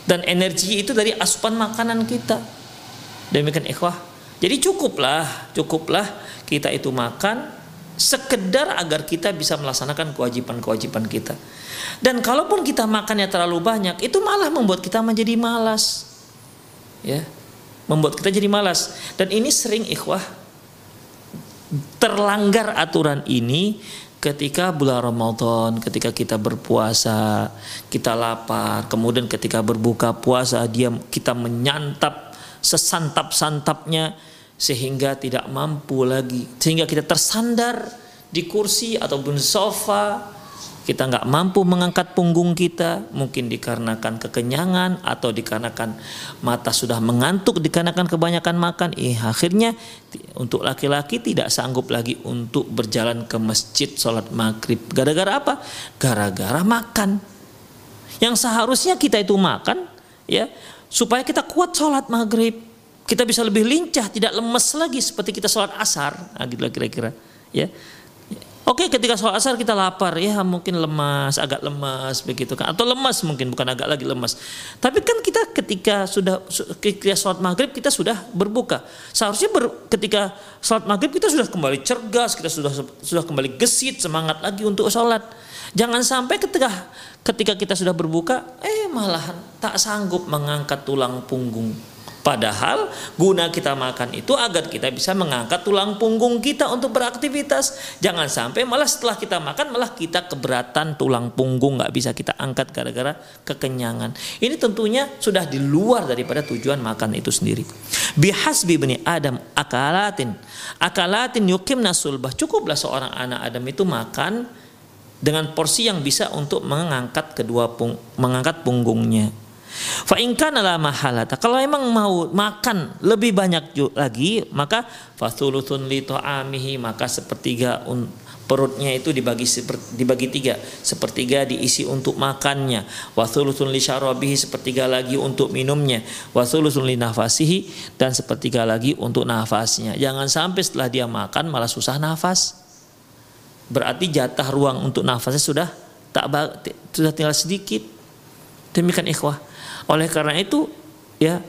Dan energi itu dari asupan makanan kita. Demikian ikhwah. Jadi cukuplah, cukuplah kita itu makan sekedar agar kita bisa melaksanakan kewajiban-kewajiban kita. Dan kalaupun kita makannya terlalu banyak, itu malah membuat kita menjadi malas, ya, membuat kita jadi malas. Dan ini sering ikhwah terlanggar aturan ini ketika bulan Ramadan, ketika kita berpuasa, kita lapar, kemudian ketika berbuka puasa dia kita menyantap sesantap-santapnya sehingga tidak mampu lagi, sehingga kita tersandar di kursi ataupun sofa, kita nggak mampu mengangkat punggung kita, mungkin dikarenakan kekenyangan atau dikarenakan mata sudah mengantuk, dikarenakan kebanyakan makan. Eh, akhirnya untuk laki-laki tidak sanggup lagi untuk berjalan ke masjid sholat maghrib. Gara-gara apa? Gara-gara makan. Yang seharusnya kita itu makan, ya, supaya kita kuat sholat maghrib, kita bisa lebih lincah, tidak lemes lagi seperti kita sholat asar. Nah, gitu lah kira-kira, ya. Oke, ketika sholat asar kita lapar, ya mungkin lemas, agak lemas begitu kan, atau lemas mungkin bukan agak lagi lemas. Tapi kan kita ketika sudah ketika sholat maghrib kita sudah berbuka, seharusnya ber, ketika sholat maghrib kita sudah kembali cergas, kita sudah sudah kembali gesit, semangat lagi untuk sholat. Jangan sampai ketika ketika kita sudah berbuka, eh malahan tak sanggup mengangkat tulang punggung. Padahal guna kita makan itu agar kita bisa mengangkat tulang punggung kita untuk beraktivitas. Jangan sampai malah setelah kita makan malah kita keberatan tulang punggung, nggak bisa kita angkat gara-gara kekenyangan. Ini tentunya sudah di luar daripada tujuan makan itu sendiri. Bihasbi bani Adam akalatin akalatin yuqimna sulbah. Cukuplah seorang anak Adam itu makan dengan porsi yang bisa untuk mengangkat kedua pung, mengangkat punggungnya. Fa in kana la mahalata, kalau emang mau makan lebih banyak lagi, maka fathulutsun li ta'amihi, maka sepertiga perutnya itu dibagi dibagi tiga, sepertiga diisi untuk makannya, wathulutsun li syarabihi, sepertiga lagi untuk minumnya, wathulutsun li nafasihi, dan sepertiga lagi untuk nafasnya. Jangan sampai setelah dia makan malah susah nafas, berarti jatah ruang untuk nafasnya sudah tak sudah tinggal sedikit. Demikian ikhwah. Oleh karena itu, ya,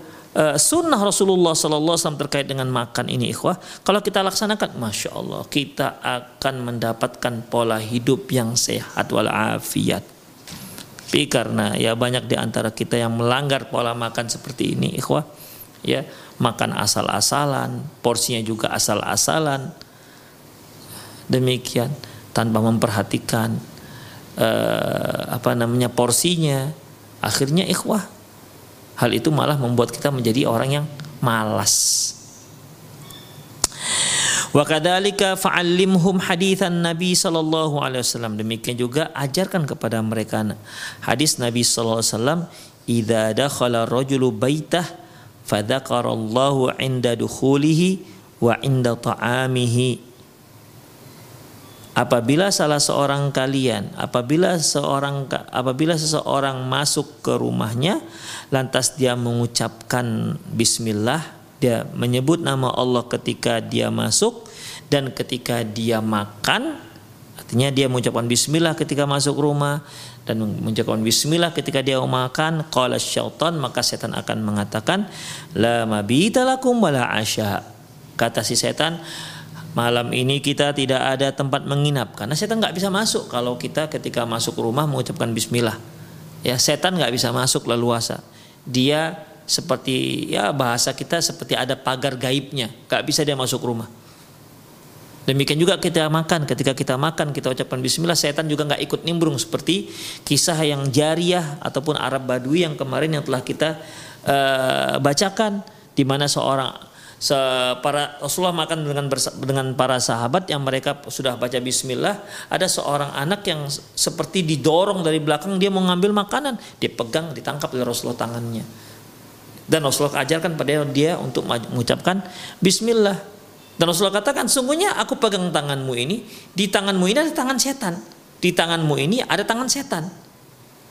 sunnah Rasulullah sallallahu alaihi wasallam terkait dengan makan ini, ikhwah, kalau kita laksanakan, masya Allah, kita akan mendapatkan pola hidup yang sehat wal afiat. Tapi karena ya banyak di antara kita yang melanggar pola makan seperti ini, ikhwah, ya, makan asal-asalan, porsinya juga asal-asalan. Demikian tanpa memperhatikan eh, apa namanya porsinya. Akhirnya ikhwah, hal itu malah membuat kita menjadi orang yang malas. Wa kadzalika fa'allimhum haditsan Nabi sallallahu alaihi wasallam. Demikian juga ajarkan kepada mereka hadis Nabi sallallahu alaihi wasallam, "Idza dakhala rajulu baitah fadzakarallahu 'inda dukhulihi wa 'inda ta'amihi." Apabila salah seorang kalian, apabila seorang apabila seseorang masuk ke rumahnya, lantas dia mengucapkan bismillah, dia menyebut nama Allah ketika dia masuk dan ketika dia makan. Artinya dia mengucapkan bismillah ketika masuk rumah dan mengucapkan bismillah ketika dia makan. Qala syaitan, maka setan akan mengatakan, la mabita lakum wala asya. Kata si setan, malam ini kita tidak ada tempat menginap, karena setan nggak bisa masuk kalau kita ketika masuk rumah mengucapkan bismillah. Ya, setan nggak bisa masuk leluasa. Dia seperti, ya bahasa kita seperti ada pagar gaibnya, gak bisa dia masuk rumah. Demikian juga kita makan, ketika kita makan kita ucapkan bismillah, setan juga gak ikut nimbrung. Seperti kisah yang jariyah ataupun Arab Badui yang kemarin yang telah kita uh, bacakan, di mana seorang se para Rasulullah makan dengan dengan para sahabat yang mereka sudah baca bismillah, ada seorang anak yang seperti didorong dari belakang, dia mau ngambil makanan, dipegang, ditangkap oleh Rasulullah tangannya. Dan Rasulullah ajarkan pada dia untuk mengucapkan bismillah. Dan Rasulullah katakan, sungguhnya aku pegang tanganmu ini, di tanganmu ini ada tangan setan, di tanganmu ini ada tangan setan.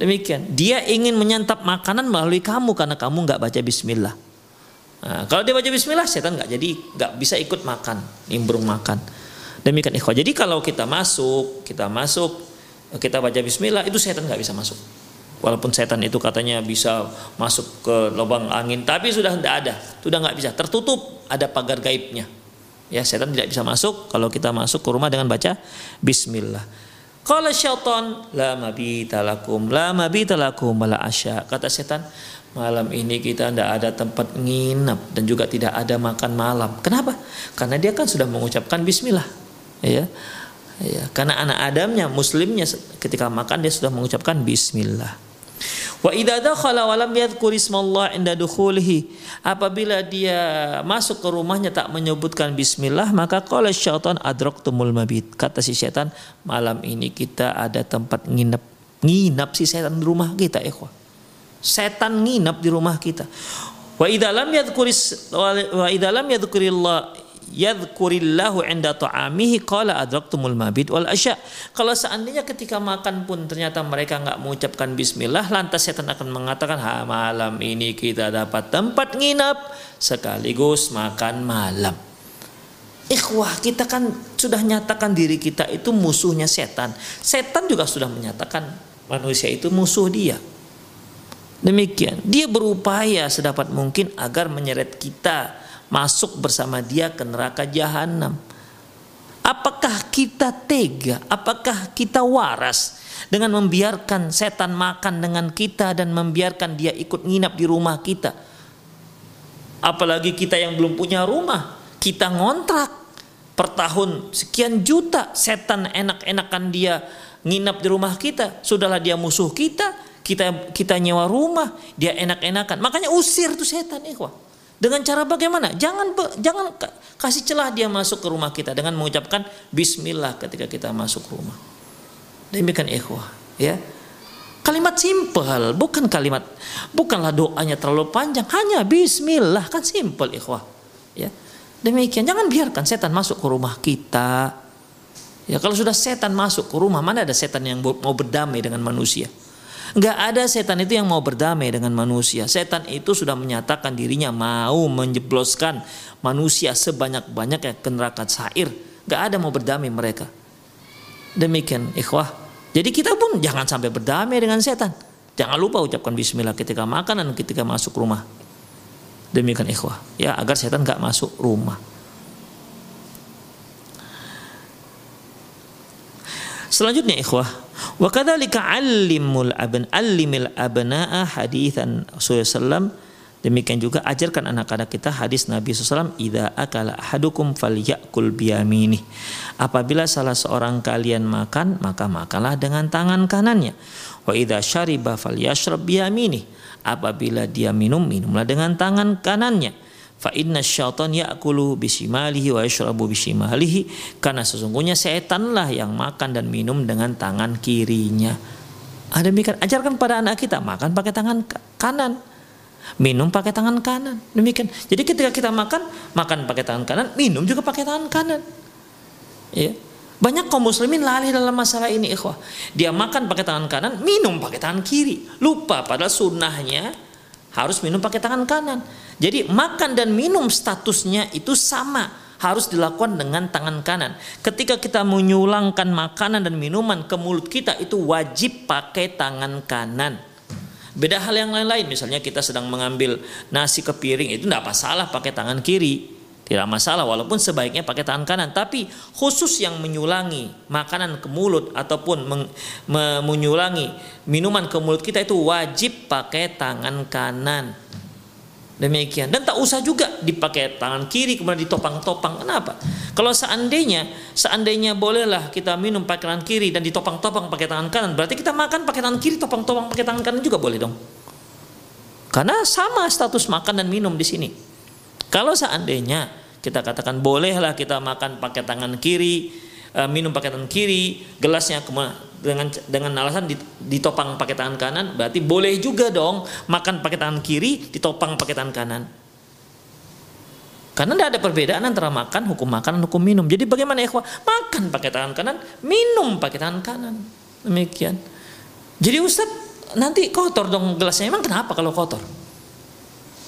Demikian, dia ingin menyantap makanan melalui kamu karena kamu nggak baca bismillah. Nah, kalau dia baca bismillah, setan nggak jadi nggak bisa ikut makan, nimbrung makan. Demikian ikhwah. Jadi kalau kita masuk, kita masuk, kita baca bismillah, itu setan nggak bisa masuk. Walaupun setan itu katanya bisa masuk ke lubang angin, tapi sudah tidak ada, sudah nggak bisa, tertutup, ada pagar gaibnya. Ya, setan tidak bisa masuk kalau kita masuk ke rumah dengan baca bismillah. Qala syaitan, la mabita lakum, la mabita lakum wala asya. Kata setan, malam ini kita tidak ada tempat nginap dan juga tidak ada makan malam. Kenapa? Karena dia kan sudah mengucapkan bismillah. Ya. Ya, karena anak Adamnya, muslimnya ketika makan dia sudah mengucapkan bismillah. Wa idza dakhala wa lam yadhkur ismallah inda dukhulihi, apabila dia masuk ke rumahnya tak menyebutkan bismillah, maka qala syaitan adraktumul mabit. Kata si setan, malam ini kita ada tempat nginep. Nginap si setan di rumah kita, ikhwah. Setan nginap di rumah kita. Wa idza lam yadhkuris wa idza lam yadhkurillah yadhkurillahu 'inda ta'amihi qala adraktumul mabit wal asya. Kalau seandainya ketika makan pun ternyata mereka enggak mengucapkan bismillah, lantas setan akan mengatakan, "Ha, malam ini kita dapat tempat nginap sekaligus makan malam." Ikhwah, kita kan sudah nyatakan diri kita itu musuhnya setan. Setan juga sudah menyatakan manusia itu musuh dia. Demikian, dia berupaya sedapat mungkin agar menyeret kita masuk bersama dia ke neraka jahanam. Apakah kita tega? Apakah kita waras dengan membiarkan setan makan dengan kita dan membiarkan dia ikut nginap di rumah kita? Apalagi kita yang belum punya rumah, kita ngontrak per tahun sekian juta, setan enak-enakan dia nginap di rumah kita. Sudahlah, dia musuh kita. Kita kita nyewa rumah, dia enak-enakan. Makanya usir tuh setan, ikhwah. Dengan cara bagaimana? Jangan jangan kasih celah dia masuk ke rumah kita dengan mengucapkan bismillah ketika kita masuk rumah. Demikian ikhwah, ya. Kalimat simpel, bukan kalimat bukanlah doanya terlalu panjang, hanya bismillah, kan simpel ikhwah, ya. Demikian, jangan biarkan setan masuk ke rumah kita. Ya, kalau sudah setan masuk ke rumah, mana ada setan yang mau berdamai dengan manusia? Nggak ada setan itu yang mau berdamai dengan manusia. Setan itu sudah menyatakan dirinya mau menjebloskan manusia sebanyak-banyaknya ke neraka sair. Nggak ada mau berdamai mereka. Demikian ikhwah. Jadi kita pun jangan sampai berdamai dengan setan. Jangan lupa ucapkan bismillah ketika makan dan ketika masuk rumah. Demikian ikhwah, ya, agar setan nggak masuk rumah. Selanjutnya ikhwah, Wa kadzalika allimul abna allimil abnaa haditsan Rasulullah, demikian juga ajarkan anak-anak kita hadis Nabi sallallahu alaihi wasallam, idza akala ahadukum falyakul biyaminih, apabila salah seorang kalian makan maka makanlah dengan tangan kanannya. Wa idza syariba falyashrab biyaminih, apabila dia minum minumlah dengan tangan kanannya. Fa inna syaitan ya'kulu bisimalihi wa yashrabu bisimalihi, karena sesungguhnya setanlah yang makan dan minum dengan tangan kirinya. Ada demikian ajarkan pada anak kita, makan pakai tangan kanan, minum pakai tangan kanan. Demikian. Jadi ketika kita makan, makan pakai tangan kanan, minum juga pakai tangan kanan. Ya. Banyak kaum muslimin lalai dalam masalah ini, ikhwah. Dia makan pakai tangan kanan, minum pakai tangan kiri. Lupa padahal sunnahnya harus minum pakai tangan kanan. Jadi makan dan minum statusnya itu sama, harus dilakukan dengan tangan kanan. Ketika kita menyulangkan makanan dan minuman ke mulut kita, itu wajib pakai tangan kanan. Beda hal yang lain-lain, misalnya kita sedang mengambil nasi ke piring, itu tidak masalah pakai tangan kiri, tidak masalah, walaupun sebaiknya pakai tangan kanan. Tapi khusus yang menyulangi makanan ke mulut ataupun men- men- menyulangi minuman ke mulut kita, itu wajib pakai tangan kanan. Demikian. Dan tak usah juga dipakai tangan kiri kemudian ditopang-topang. Kenapa? Kalau seandainya seandainya bolehlah kita minum pakai tangan kiri dan ditopang-topang pakai tangan kanan, berarti kita makan pakai tangan kiri, topang-topang pakai tangan kanan juga boleh dong. Karena sama status makan dan minum di sini. Kalau seandainya kita katakan bolehlah kita makan pakai tangan kiri, minum pakai tangan kiri, gelasnya kemudian dengan dengan alasan ditopang pakai tangan kanan, berarti boleh juga dong makan pakai tangan kiri, ditopang pakai tangan kanan. Karena tidak ada perbedaan antara makan, hukum makan, hukum minum. Jadi bagaimana ikhwah? Makan pakai tangan kanan, minum pakai tangan kanan. Demikian. Jadi Ustaz, nanti kotor dong gelasnya. Emang kenapa kalau kotor?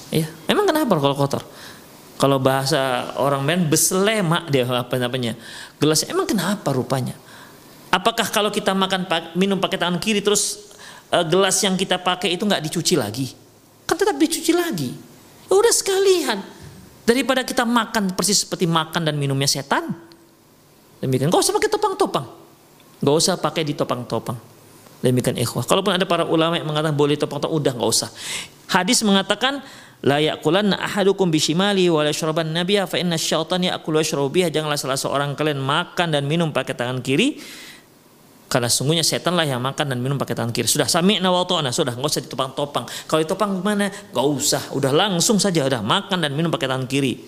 Ya, emang kenapa kalau kotor? Kalau bahasa orang main beslemak dia apa-apanya. Gelasnya emang kenapa rupanya? Apakah kalau kita makan minum pakai tangan kiri terus uh, gelas yang kita pakai itu nggak dicuci lagi? Kan tetap dicuci lagi. Ya udah sekalian, daripada kita makan persis seperti makan dan minumnya setan. Demikian. Gak usah pakai topang-topang, gak usah pakai ditopang-topang. Demikian ikhwah. Kalaupun ada para ulama yang mengatakan boleh topang-topang, udah nggak usah. Hadis mengatakan la yaqulanna ahadukum bishimali wa la yashraban nabiya fa inna asyaitana ya'kulu wa yashrabu biha, janganlah salah seorang kalian makan dan minum pakai tangan kiri, karena sungguhnya setanlah yang makan dan minum pakai tangan kiri. Sudah, sami'na wa ata'na, sudah, enggak usah ditopang-topang. Kalau ditopang gimana? Enggak usah, udah langsung saja, udah makan dan minum pakai tangan kiri.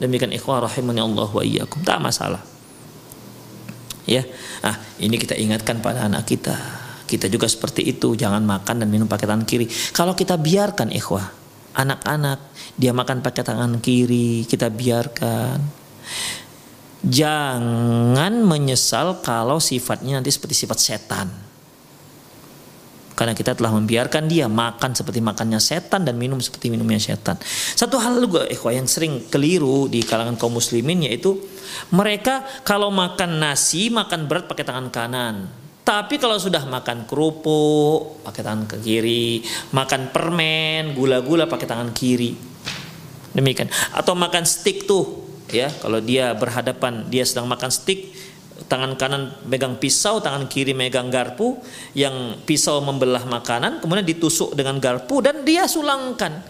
Demikian ikhwah rahimani Allah wa iyyakum. Tak masalah. Ya. Ah, ini kita ingatkan pada anak kita. Kita juga seperti itu, jangan makan dan minum pakai tangan kiri. Kalau kita biarkan ikhwah, anak-anak dia makan pakai tangan kiri, kita biarkan. Jangan menyesal kalau sifatnya nanti seperti sifat setan. Karena kita telah membiarkan dia makan seperti makannya setan dan minum seperti minumnya setan. Satu hal juga ikhwah yang sering keliru di kalangan kaum muslimin, yaitu mereka kalau makan nasi, makan berat pakai tangan kanan. Tapi kalau sudah makan kerupuk pakai tangan ke kiri, makan permen, gula-gula pakai tangan kiri. Demikian. Atau makan stik tuh, ya, kalau dia berhadapan, dia sedang makan stik, tangan kanan megang pisau, tangan kiri megang garpu, yang pisau membelah makanan, kemudian ditusuk dengan garpu dan dia sulangkan.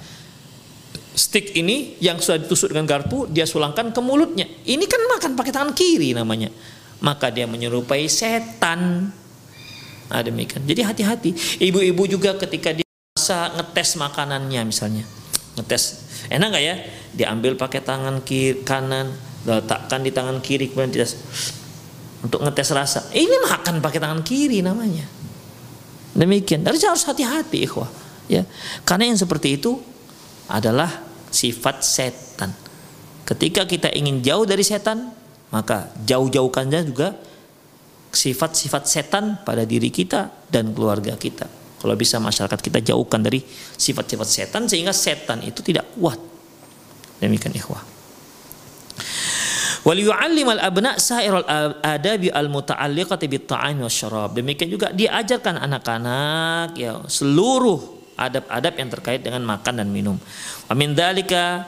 Stik ini yang sudah ditusuk dengan garpu, dia sulangkan ke mulutnya. Ini kan makan pakai tangan kiri namanya. Maka dia menyerupai setan. Nah, demikian. Jadi hati-hati. Ibu-ibu juga ketika dia masa ngetes makanannya misalnya, ngetes enak nggak ya, diambil pakai tangan kiri kanan, letakkan di tangan kiri kemudian dites untuk ngetes rasa. Ini makan pakai tangan kiri namanya. Demikian. Jadi harus hati-hati ikhwah, ya. Karena yang seperti itu adalah sifat setan. Ketika kita ingin jauh dari setan, maka jauh-jauhkannya juga sifat-sifat setan pada diri kita dan keluarga kita. Kalau bisa masyarakat kita jauhkan dari sifat-sifat setan sehingga setan itu tidak kuat. Demikian ikhwah. Wal yu'allimal abna sairul adabi al muta'alliqati bit ta'ami wasyarab. Demikian juga diajarkan anak-anak ya seluruh adab-adab yang terkait dengan makan dan minum. Wa min dzalika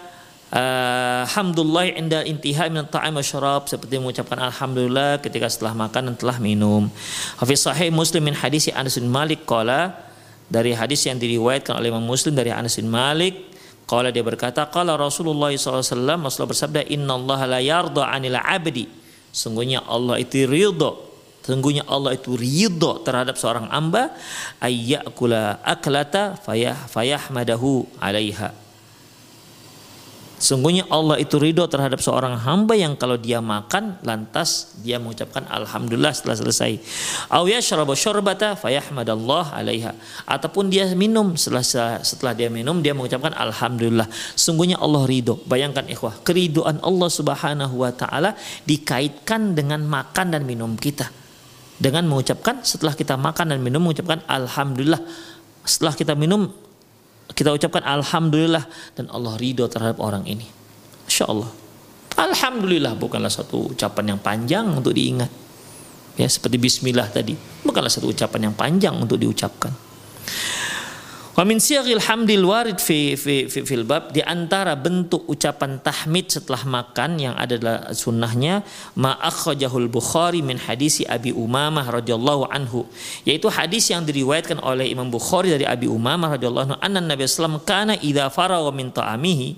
Alhamdulillah inda intihai min ta'am wa syarab, seperti mengucapkan alhamdulillah ketika setelah makan dan telah minum. Hafiz sahih Muslim min hadis Anas bin Malik qala, dari hadis yang diriwayatkan oleh Imam Muslim dari Anas bin Malik, qala dia berkata qala Rasulullah sallallahu alaihi wasallam, Rasulullah bersabda innallaha la yarda 'anil 'abdi, sungguhnya Allah itu ridha, sungguhnya Allah itu ridha terhadap seorang hamba, ayyakula aklata fayah fayahmadahu 'alaiha. Sungguhnya Allah itu ridho terhadap seorang hamba yang kalau dia makan lantas dia mengucapkan alhamdulillah setelah selesai. Aw yashraba syurbata fayahmadallah 'alaiha, ataupun dia minum, setelah setelah dia minum dia mengucapkan alhamdulillah. Sungguhnya Allah ridho. Bayangkan ikhwah, keridhaan Allah Subhanahu wa taala dikaitkan dengan makan dan minum kita. Dengan mengucapkan setelah kita makan dan minum mengucapkan alhamdulillah. Setelah kita minum kita ucapkan alhamdulillah, dan Allah ridho terhadap orang ini. Masya Allah. Alhamdulillah bukanlah satu ucapan yang panjang untuk diingat. Ya, seperti bismillah tadi, bukanlah satu ucapan yang panjang untuk diucapkan. Wa min siyaghil hamdil warid fi fi fil bab, di antara bentuk ucapan tahmid setelah makan yang ada dalam sunnahnya, ma akhajahul Bukhari min hadisi Abi Umamah radhiyallahu anhu, yaitu hadis yang diriwayatkan oleh Imam Bukhari dari Abi Umamah radhiyallahu anhu, anna Nabi sallallahu alaihi wasallam kana idza faragha min ta'amihi,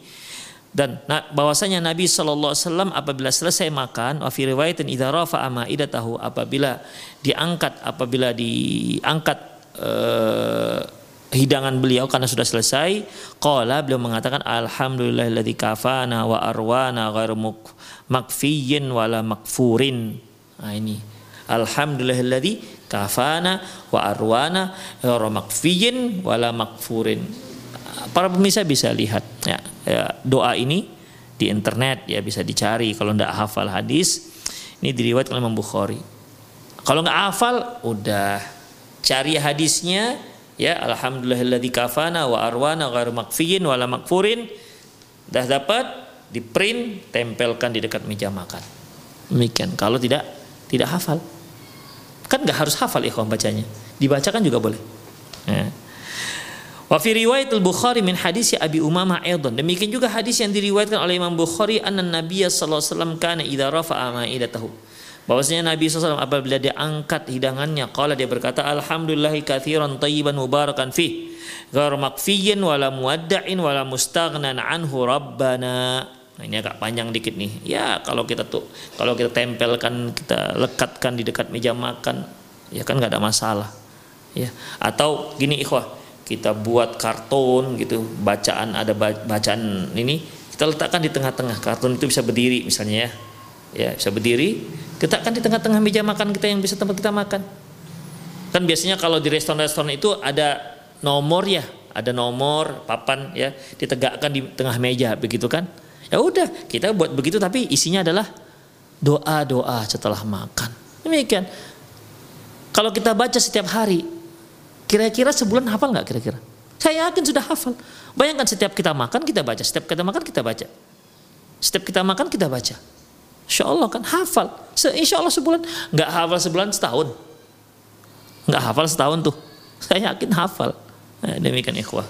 dan bahwasanya Nabi sallallahu alaihi wasallam apabila selesai makan, wa fi riwayatin idza rafa'a ma'idatahu, apabila diangkat apabila diangkat uh, hidangan beliau karena sudah selesai, qala, beliau mengatakan alhamdulillahilladzi kafana wa arwana ghairu makfiyin wala makfurin. Nah ini alhamdulillahilladzi kafana wa arwana ghairu makfiyin wala makfurin. Para pemirsa bisa lihat ya, ya, doa ini di internet ya, bisa dicari kalau tidak hafal hadis. Ini diriwayatkan oleh Imam Bukhari. Kalau nggak hafal udah cari hadisnya. Ya, alhamdulillahilladzi kafana wa arwana ghairu makfiyin wala makfurin. Dah dapat, di print, tempelkan di dekat meja makan. Demikian. Kalau tidak tidak hafal, kan nggak harus hafal ikhwan bacanya. Dibacakan juga boleh. Ya. Wa fi riwayatil Bukhari min hadis Abi Umamah aidan. Demikian juga hadis yang diriwayatkan oleh Imam Bukhari, anna Nabiya sallallahu alaihi wasallam kana idza rafa'a ma'idatahu, bahwasanya Nabi sallallahu alaihi wasallam apabila dia angkat hidangannya, qala, dia berkata alhamdulillahi katsiran thayyiban mubarakan fih ghairu makfiyin wala muwadda'in wala mustaghnan anhu rabbana. Nah, ini agak panjang dikit nih. Ya, kalau kita tuh kalau kita tempelkan, kita lekatkan di dekat meja makan, ya kan nggak ada masalah. Ya, atau gini ikhwah, kita buat karton gitu, bacaan ada bacaan ini, kita letakkan di tengah-tengah. Karton itu bisa berdiri misalnya ya. Ya, bisa berdiri, letakkan di tengah-tengah meja makan kita yang bisa tempat kita makan. Kan biasanya kalau di restoran-restoran itu ada nomor ya, ada nomor papan ya, ditegakkan di tengah meja begitu kan. Ya udah, kita buat begitu tapi isinya adalah doa-doa setelah makan. Demikian. Kalau kita baca setiap hari, kira-kira sebulan hafal nggak kira-kira? Saya yakin sudah hafal. Bayangkan setiap kita makan kita baca, setiap kita makan kita baca. Setiap kita makan kita baca. Insya Allah kan hafal. Insya Allah sebulan, nggak hafal sebulan setahun, nggak hafal setahun tuh. Saya yakin hafal. Nah, demikian ikhwah.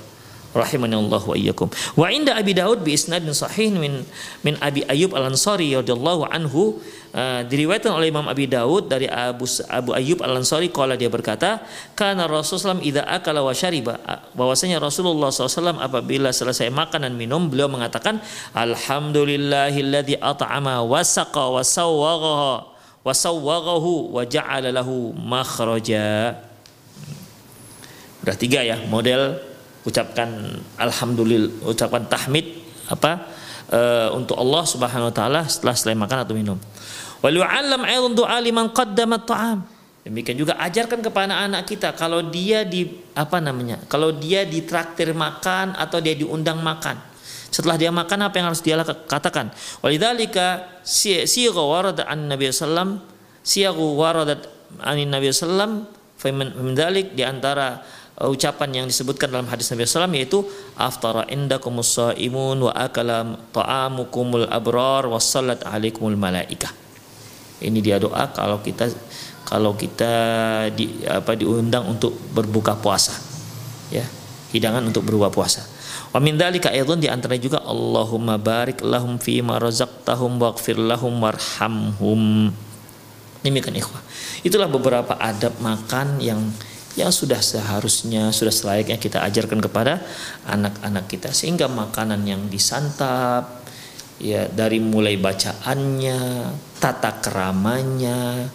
Rahimanallahu wa iyyakum. Wa inda Abi Daud bi isnadin sahih min min Abi Ayyub Al-Ansari radhiyallahu anhu, uh, diriwayatkan oleh Imam Abi Daud dari Abu Abu Ayyub Al-Ansari qala, dia berkata kana Rasulullah idza akala wa syariba, bahwasanya Rasulullah sallallahu alaihi wasallam apabila selesai makan dan minum beliau mengatakan alhamdulillahilladzi at'ama wa saqa wa sawwagha wa sawwaghahu wa ja'ala lahu makhraja. Udah tiga ya model ucapkan alhamdulillah, ucapkan tahmid apa e, untuk Allah Subhanahu wa taala setelah selesai makan atau minum. Wal yu'allam aydan du'a liman qaddama at-ta'am. Demikian juga ajarkan kepada anak kita kalau dia di apa namanya? Kalau dia ditraktir makan atau dia diundang makan. Setelah dia makan apa yang harus dia katakan? Walidzalika siyaghu warada an-nabiy sallam siyaghu waradat an-nabiy sallam fa min dzalik, di antara ucapan yang disebutkan dalam hadis Nabi sallallahu alaihi wasallam yaitu aftara indakumus shaimun wa akala ta'amukumul abrar wassalat alaikumul malaikah. Ini dia doa kalau kita kalau kita di, apa diundang untuk berbuka puasa ya, hidangan untuk berbuka puasa. Wa min dzalika aidhan, di antara juga Allahumma barik lahum fi ma razaqtahum waghfir lahum warhamhum. Demikian ikhwah. Itulah beberapa adab makan yang yang sudah seharusnya, sudah selayaknya kita ajarkan kepada anak-anak kita, sehingga makanan yang disantap ya dari mulai bacaannya, tata keramanya,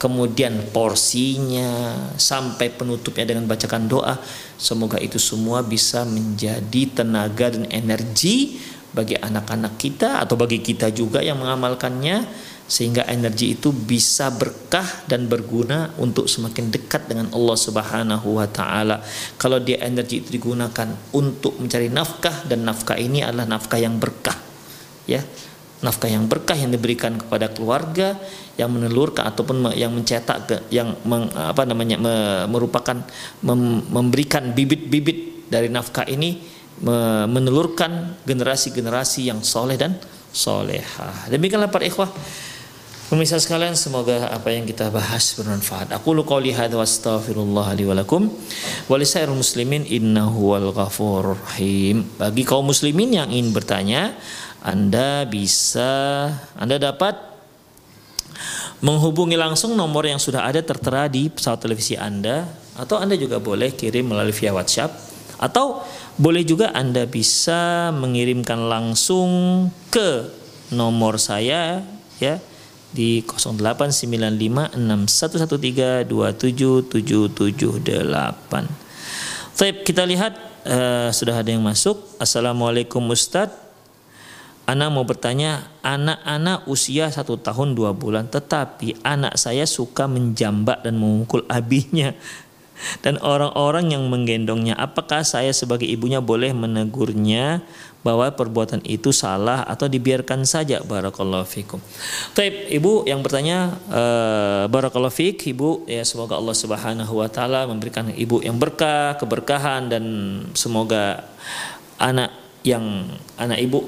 kemudian porsinya, sampai penutupnya dengan bacakan doa, semoga itu semua bisa menjadi tenaga dan energi bagi anak-anak kita atau bagi kita juga yang mengamalkannya, sehingga energi itu bisa berkah dan berguna untuk semakin dekat dengan Allah Subhanahu wa taala. Kalau dia energi itu digunakan untuk mencari nafkah, dan nafkah ini adalah nafkah yang berkah. Ya. Nafkah yang berkah yang diberikan kepada keluarga, yang menelurkan ataupun yang mencetak, yang meng, apa namanya me, merupakan mem, memberikan bibit-bibit dari nafkah ini, me, menelurkan generasi-generasi yang soleh dan solehah. Demikianlah para ikhwah. Pemirsa sekalian, semoga apa yang kita bahas bermanfaat. Aku lu qouli hadza wa astaghfirullah li wa lakum wa lisairil muslimin innahu wal ghafurur rahim. Bagi kaum muslimin yang ingin bertanya, Anda bisa Anda dapat menghubungi langsung nomor yang sudah ada tertera di pesawat televisi Anda, atau Anda juga boleh kirim melalui via WhatsApp, atau boleh juga Anda bisa mengirimkan langsung ke nomor saya ya di nol delapan sembilan lima enam satu satu tiga dua tujuh tujuh tujuh delapan. Baik, kita lihat uh, sudah ada yang masuk. Assalamualaikum Ustadz, Ana mau bertanya, anak-anak usia satu tahun dua bulan, tetapi anak saya suka menjambak dan memukul abinya dan orang-orang yang menggendongnya. Apakah saya sebagai ibunya boleh menegurnya bahwa perbuatan itu salah atau dibiarkan saja? Barakallahu fikum. Baik, Ibu yang bertanya, uh, barakallahu fik Ibu, ya semoga Allah Subhanahu wa taala memberikan Ibu yang berkah, keberkahan, dan semoga anak yang anak Ibu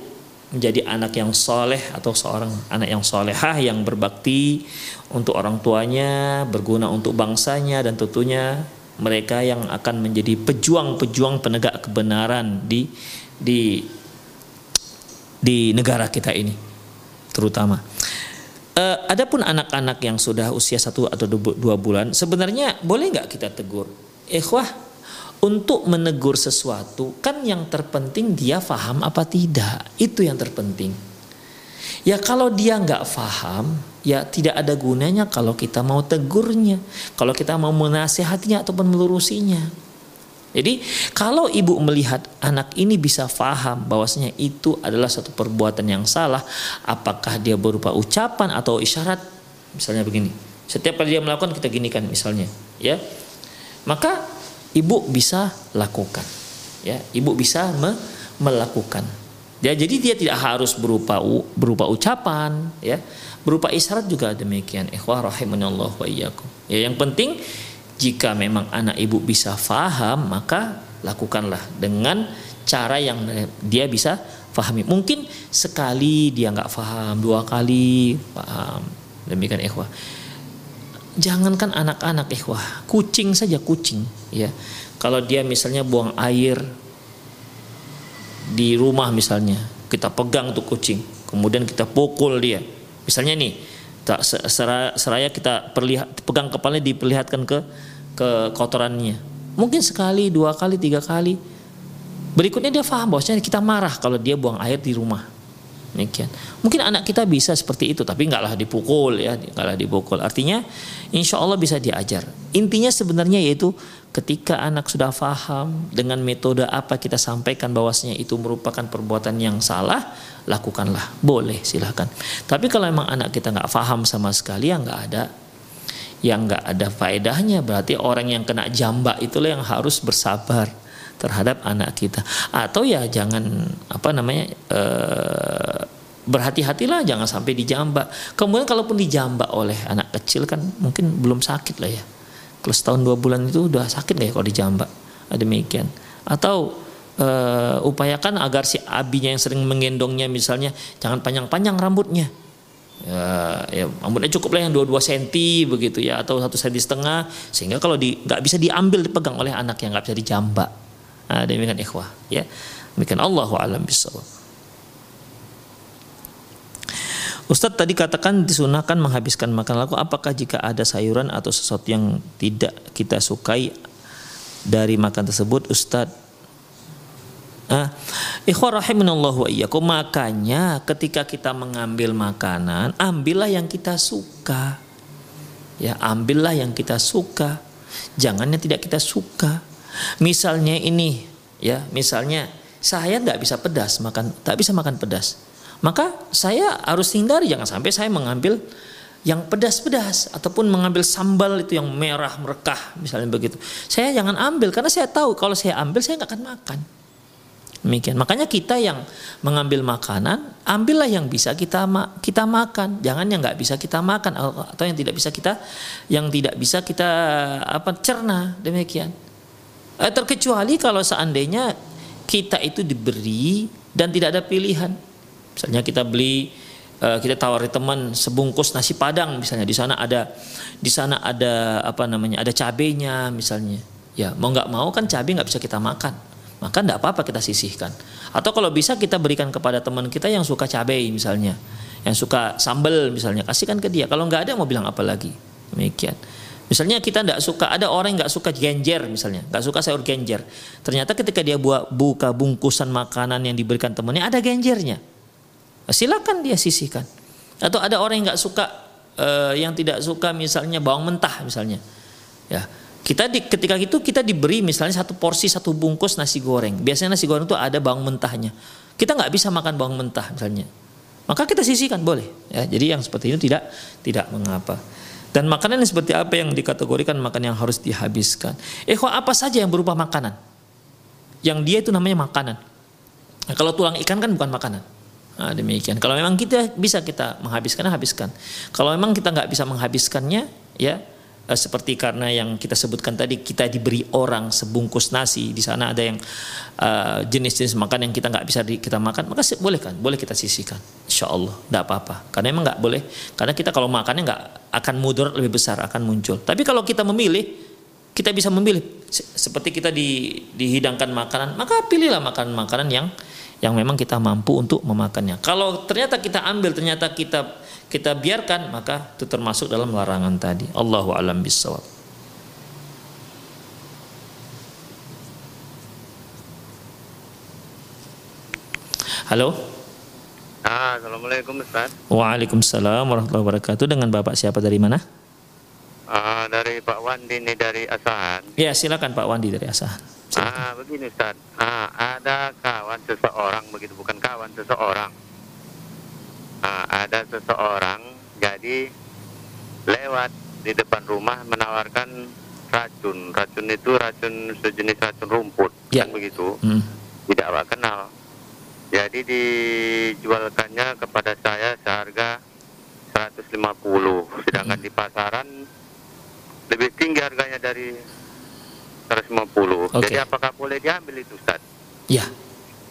menjadi anak yang soleh atau seorang anak yang solehah, yang berbakti untuk orang tuanya, berguna untuk bangsanya, dan tentunya mereka yang akan menjadi pejuang-pejuang penegak kebenaran di di di negara kita ini terutama. E, adapun anak-anak yang sudah usia satu atau dua bulan, sebenarnya boleh nggak kita tegur? Ikhwah, untuk menegur sesuatu kan yang terpenting dia faham apa tidak, itu yang terpenting. Ya kalau dia nggak faham, ya tidak ada gunanya kalau kita mau tegurnya, kalau kita mau menasihatinya ataupun melurusinya. Jadi kalau ibu melihat anak ini bisa faham bahwasanya itu adalah satu perbuatan yang salah, apakah dia berupa ucapan atau isyarat, misalnya begini, setiap kali dia melakukan kita ginikan misalnya, ya, maka ibu bisa lakukan, ya, ibu bisa me melakukan. Ya, jadi dia tidak harus berupa berupa ucapan, ya, berupa isyarat juga demikian. Ikhwah rahimanallah wa iyyakum. Ya, yang penting jika memang anak ibu bisa faham, maka lakukanlah dengan cara yang dia bisa fahami. Mungkin sekali dia nggak faham, dua kali paham, demikian ikhwah. Jangankan anak-anak ikhwah, kucing saja, kucing, ya, kalau dia misalnya buang air di rumah misalnya, kita pegang tuh kucing, kemudian kita pukul dia misalnya nih, tak seraya kita perlihat, pegang kepalanya, diperlihatkan ke ke kotorannya, mungkin sekali, dua kali, tiga kali, berikutnya dia paham bahwasanya kita marah kalau dia buang air di rumah. Demikian. Mungkin anak kita bisa seperti itu, tapi enggaklah dipukul, ya, enggaklah dipukul. Artinya insya Allah bisa diajar. Intinya sebenarnya yaitu ketika anak sudah paham dengan metode apa kita sampaikan bahwasanya itu merupakan perbuatan yang salah, lakukanlah, boleh, silahkan. Tapi kalau memang anak kita nggak paham sama sekali, ya nggak ada, yang nggak ada faedahnya. Berarti orang yang kena jambak itulah yang harus bersabar terhadap anak kita. Atau ya jangan apa namanya e, berhati-hatilah, jangan sampai dijambak. Kemudian kalaupun dijambak oleh anak kecil kan mungkin belum sakit lah ya, kalau setahun dua bulan itu udah sakit gak ya kalau dijambak, demikian. Atau e, upayakan agar si abinya yang sering menggendongnya misalnya jangan panjang-panjang rambutnya, ya, ya rambutnya cukup lah yang dua puluh dua sentimeter begitu ya, atau satu koma lima sentimeter, sehingga kalau di, gak bisa diambil, dipegang oleh anak yang gak bisa dijambak. Nah, demikian ikhwah, ya. Demikian, Allahu a'lam bishawab. Ustadz tadi katakan disunahkan menghabiskan makan laku. Apakah jika ada sayuran atau sesuatu yang tidak kita sukai dari makan tersebut, Ustadz? Ah, ikhwan rahimanallahu wa iyyakum, makanya ketika kita mengambil makanan, ambillah yang kita suka. Ya, ambillah yang kita suka. Jangan yang tidak kita suka. Misalnya ini, ya, misalnya saya tidak bisa pedas makan, tak bisa makan pedas. Maka saya harus hindari, jangan sampai saya mengambil yang pedas-pedas ataupun mengambil sambal itu yang merah merekah misalnya begitu. Saya jangan ambil karena saya tahu kalau saya ambil saya nggak akan makan. Demikian. Makanya kita yang mengambil makanan, ambillah yang bisa kita kita makan, jangan yang nggak bisa kita makan atau yang tidak bisa kita yang tidak bisa kita apa cerna. Demikian. Eh, terkecuali kalau seandainya kita itu diberi dan tidak ada pilihan. Misalnya kita beli, kita tawari teman sebungkus nasi padang misalnya, di sana ada di sana ada apa namanya ada cabenya misalnya, ya mau nggak mau kan cabe nggak bisa kita makan, maka nggak apa-apa kita sisihkan. Atau kalau bisa kita berikan kepada teman kita yang suka cabe misalnya, yang suka sambal misalnya, kasihkan ke dia. Kalau nggak ada mau bilang apa lagi? Demikian. Misalnya kita tidak suka, ada orang yang nggak suka genjer misalnya, nggak suka sayur genjer. Ternyata ketika dia buka bungkusan makanan yang diberikan temannya ada genjernya. Silakan dia sisihkan. Atau ada orang yang nggak suka, eh, yang tidak suka misalnya bawang mentah misalnya, ya kita di, ketika itu kita diberi misalnya satu porsi satu bungkus nasi goreng, biasanya nasi goreng itu ada bawang mentahnya, kita nggak bisa makan bawang mentah misalnya, maka kita sisihkan boleh, ya. Jadi yang seperti itu tidak tidak mengapa. Dan makanan yang seperti apa yang dikategorikan makan yang harus dihabiskan? Eh, apa saja yang berupa makanan, yang dia itu namanya makanan. Nah, kalau tulang ikan kan bukan makanan. Nah, demikian. Kalau memang kita bisa kita menghabiskan, habiskan. Kalau memang kita nggak bisa menghabiskannya, ya eh, seperti karena yang kita sebutkan tadi, kita diberi orang sebungkus nasi, di sana ada yang jenis-jenis eh, makan yang kita nggak bisa di, kita makan, maka boleh kan, boleh kita sisihkan. Insya Allah, nggak apa-apa. Karena memang nggak boleh. Karena kita kalau makannya nggak akan mudarat lebih besar akan muncul. Tapi kalau kita memilih, kita bisa memilih. Seperti kita di, dihidangkan makanan, maka pilihlah makanan-makanan yang yang memang kita mampu untuk memakannya. Kalau ternyata kita ambil, ternyata kita kita biarkan, maka itu termasuk dalam larangan tadi. Allahu a'lam bishawab. Halo. Ah, assalamualaikum Ustaz. Waalaikumsalam warahmatullahi wabarakatuh. Dengan Bapak siapa, dari mana? Ah, dari Pak Wandi nih, dari Asahan. Ya, silakan Pak Wandi dari Asahan. Ah, begini Ustaz, ah, ada kawan seseorang begitu, bukan kawan seseorang, ah, ada seseorang jadi lewat di depan rumah menawarkan racun. Racun itu racun sejenis racun rumput, ya. Kan begitu, hmm. Tidak awak kenal. Jadi dijualkannya kepada saya seharga seratus lima puluh, sedangkan hmm. di pasaran lebih tinggi harganya dari seratus lima puluh. Okay. Jadi apakah boleh diambil itu Ustaz? Ya.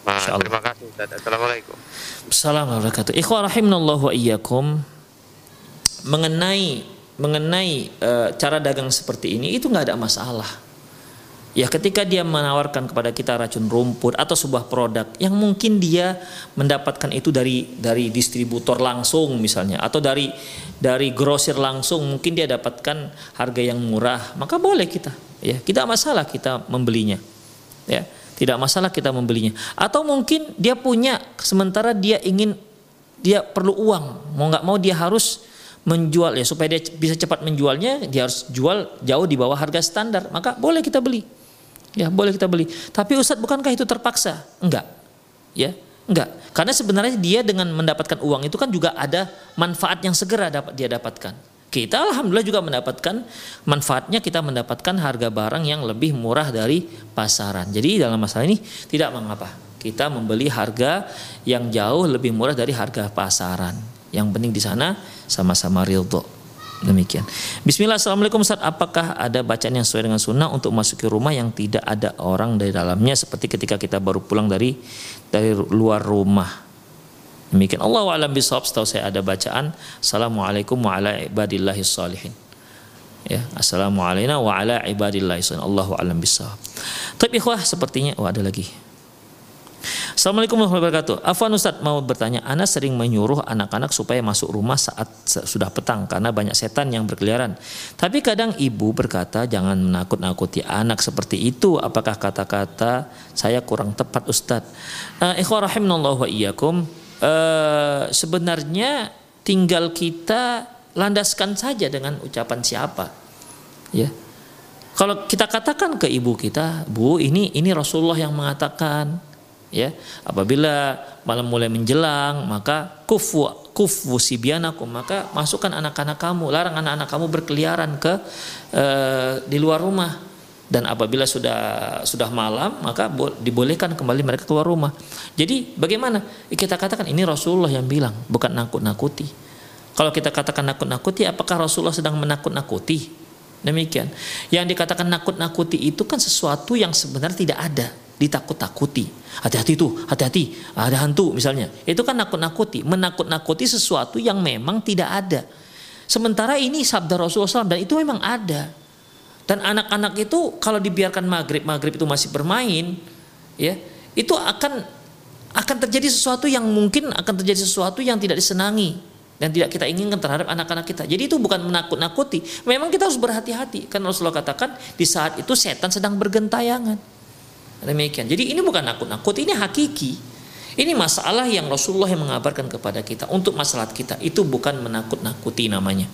Nah, terima kasih Ustaz. Assalamualaikum. Assalamualaikum. Ikhwan rahimanallahu wa iyyakum. Mengenai mengenai e, cara dagang seperti ini itu nggak ada masalah. Ya, ketika dia menawarkan kepada kita racun rumput atau sebuah produk yang mungkin dia mendapatkan itu dari dari distributor langsung misalnya, atau dari dari grosir langsung, mungkin dia dapatkan harga yang murah, maka boleh kita, ya, tidak masalah kita membelinya. Ya, tidak masalah kita membelinya. Atau mungkin dia punya, sementara dia ingin, dia perlu uang, mau nggak mau dia harus menjual, ya, supaya dia bisa cepat menjualnya, dia harus jual jauh di bawah harga standar, maka boleh kita beli. Ya, boleh kita beli. Tapi Ustadz, bukankah itu terpaksa? Enggak. Ya, enggak. Karena sebenarnya dia dengan mendapatkan uang itu kan juga ada manfaat yang segera dapat dia dapatkan. Kita alhamdulillah juga mendapatkan manfaatnya, kita mendapatkan harga barang yang lebih murah dari pasaran. Jadi dalam masalah ini tidak mengapa kita membeli harga yang jauh lebih murah dari harga pasaran. Yang penting di sana sama-sama ridho. Demikian. Bismillah, assalamualaikum Ustaz. Apakah ada bacaan yang sesuai dengan sunnah untuk memasuki rumah yang tidak ada orang dari dalamnya, seperti ketika kita baru pulang dari dari luar rumah? Demikian. Allahu a'lam bishawab. Setahu saya ada bacaan assalamualaikum wa ala ibadillahis sholihin. Ya, assalamualaikum wa ala ibadillahis sholihin. Allahu a'lam bishawab. Tapi ikhwah, sepertinya oh ada lagi. Assalamualaikum warahmatullahi wabarakatuh. Afwan Ustaz, mau bertanya, Ana sering menyuruh anak-anak supaya masuk rumah saat sudah petang karena banyak setan yang berkeliaran. Tapi kadang ibu berkata jangan menakut-nakuti anak seperti itu. Apakah kata-kata saya kurang tepat Ustaz? Eh, ikhwah rahimanallah wa iyyakum. Sebenarnya tinggal kita landaskan saja dengan ucapan siapa, ya. Kalau kita katakan ke ibu kita, Bu, ini ini Rasulullah yang mengatakan. Ya, apabila malam mulai menjelang maka kufu kufu sibyanakum, maka masukkan anak-anak kamu, larang anak-anak kamu berkeliaran ke e, di luar rumah, dan apabila sudah sudah malam maka dibolehkan kembali mereka keluar rumah. Jadi bagaimana kita katakan ini Rasulullah yang bilang, bukan nakut-nakuti. Kalau kita katakan nakut-nakuti, apakah Rasulullah sedang menakut-nakuti? Demikian. Yang dikatakan nakut-nakuti itu kan sesuatu yang sebenarnya tidak ada. Ditakut-takuti, hati-hati tuh, hati-hati ada hantu misalnya, itu kan nakut-nakuti. Menakut-nakuti sesuatu yang memang tidak ada. Sementara ini sabda Rasulullah shallallahu alaihi wasallam, dan itu memang ada. Dan anak-anak itu kalau dibiarkan maghrib maghrib itu masih bermain, ya itu akan akan terjadi sesuatu yang mungkin akan terjadi sesuatu yang tidak disenangi dan tidak kita inginkan terhadap anak-anak kita. Jadi itu bukan menakut-nakuti. Memang kita harus berhati-hati, karena Rasulullah katakan di saat itu setan sedang bergentayangan. Demikian. Jadi ini bukan nakut-nakut, ini hakiki. Ini masalah yang Rasulullah yang mengabarkan kepada kita untuk maslahat kita. Itu bukan menakut-nakuti namanya.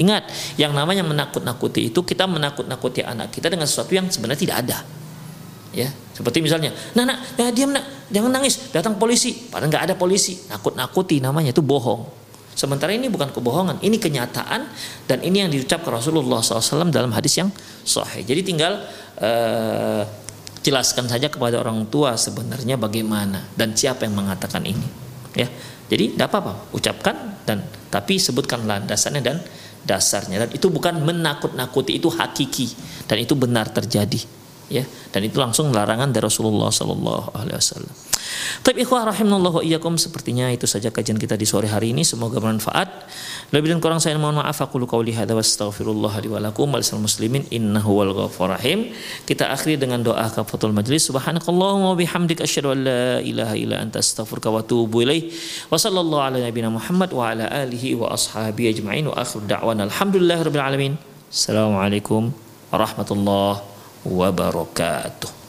Ingat, yang namanya menakut-nakuti itu kita menakut-nakuti anak kita dengan sesuatu yang sebenarnya tidak ada. Ya, seperti misalnya, "Nak, nak, nah, diam nak, jangan nangis, datang polisi." Padahal nggak ada polisi. Nakut-nakuti namanya, itu bohong. Sementara ini bukan kebohongan, ini kenyataan, dan ini yang diucapkan Rasulullah shallallahu alaihi wasallam dalam hadis yang sahih. Jadi tinggal uh, jelaskan saja kepada orang tua sebenarnya bagaimana dan siapa yang mengatakan ini, ya. Jadi tidak apa-apa, ucapkan, dan tapi sebutkan landasannya dan dasarnya. Dan itu bukan menakut-nakuti, itu hakiki dan itu benar terjadi, ya. Dan itu langsung larangan dari Rasulullah Sallallahu Alaihi Wasallam. Tapi ikhwah rahimallahu iyyakum, sepertinya itu saja kajian kita di sore hari ini. Semoga bermanfaat. Lebih dan kurang saya mohon maaf. Aku lukau lihada wa astaghfirullah li wa lakum wa lisal muslimin innahu wal ghafur rahim. Kita akhiri dengan doa kafatul majlis. Subhanakallahumma wa bihamdika asyhadu an la ilaha illa anta astaghfiruka wa atubu ilaih. Wa sallallahu ala nabiyina Muhammad wa ala alihi wa ashabihi ajma'in, wa akhiru da'wana alhamdulillahirabbil alamin. Assalamualaikum warahmatullahi wabarakatuh.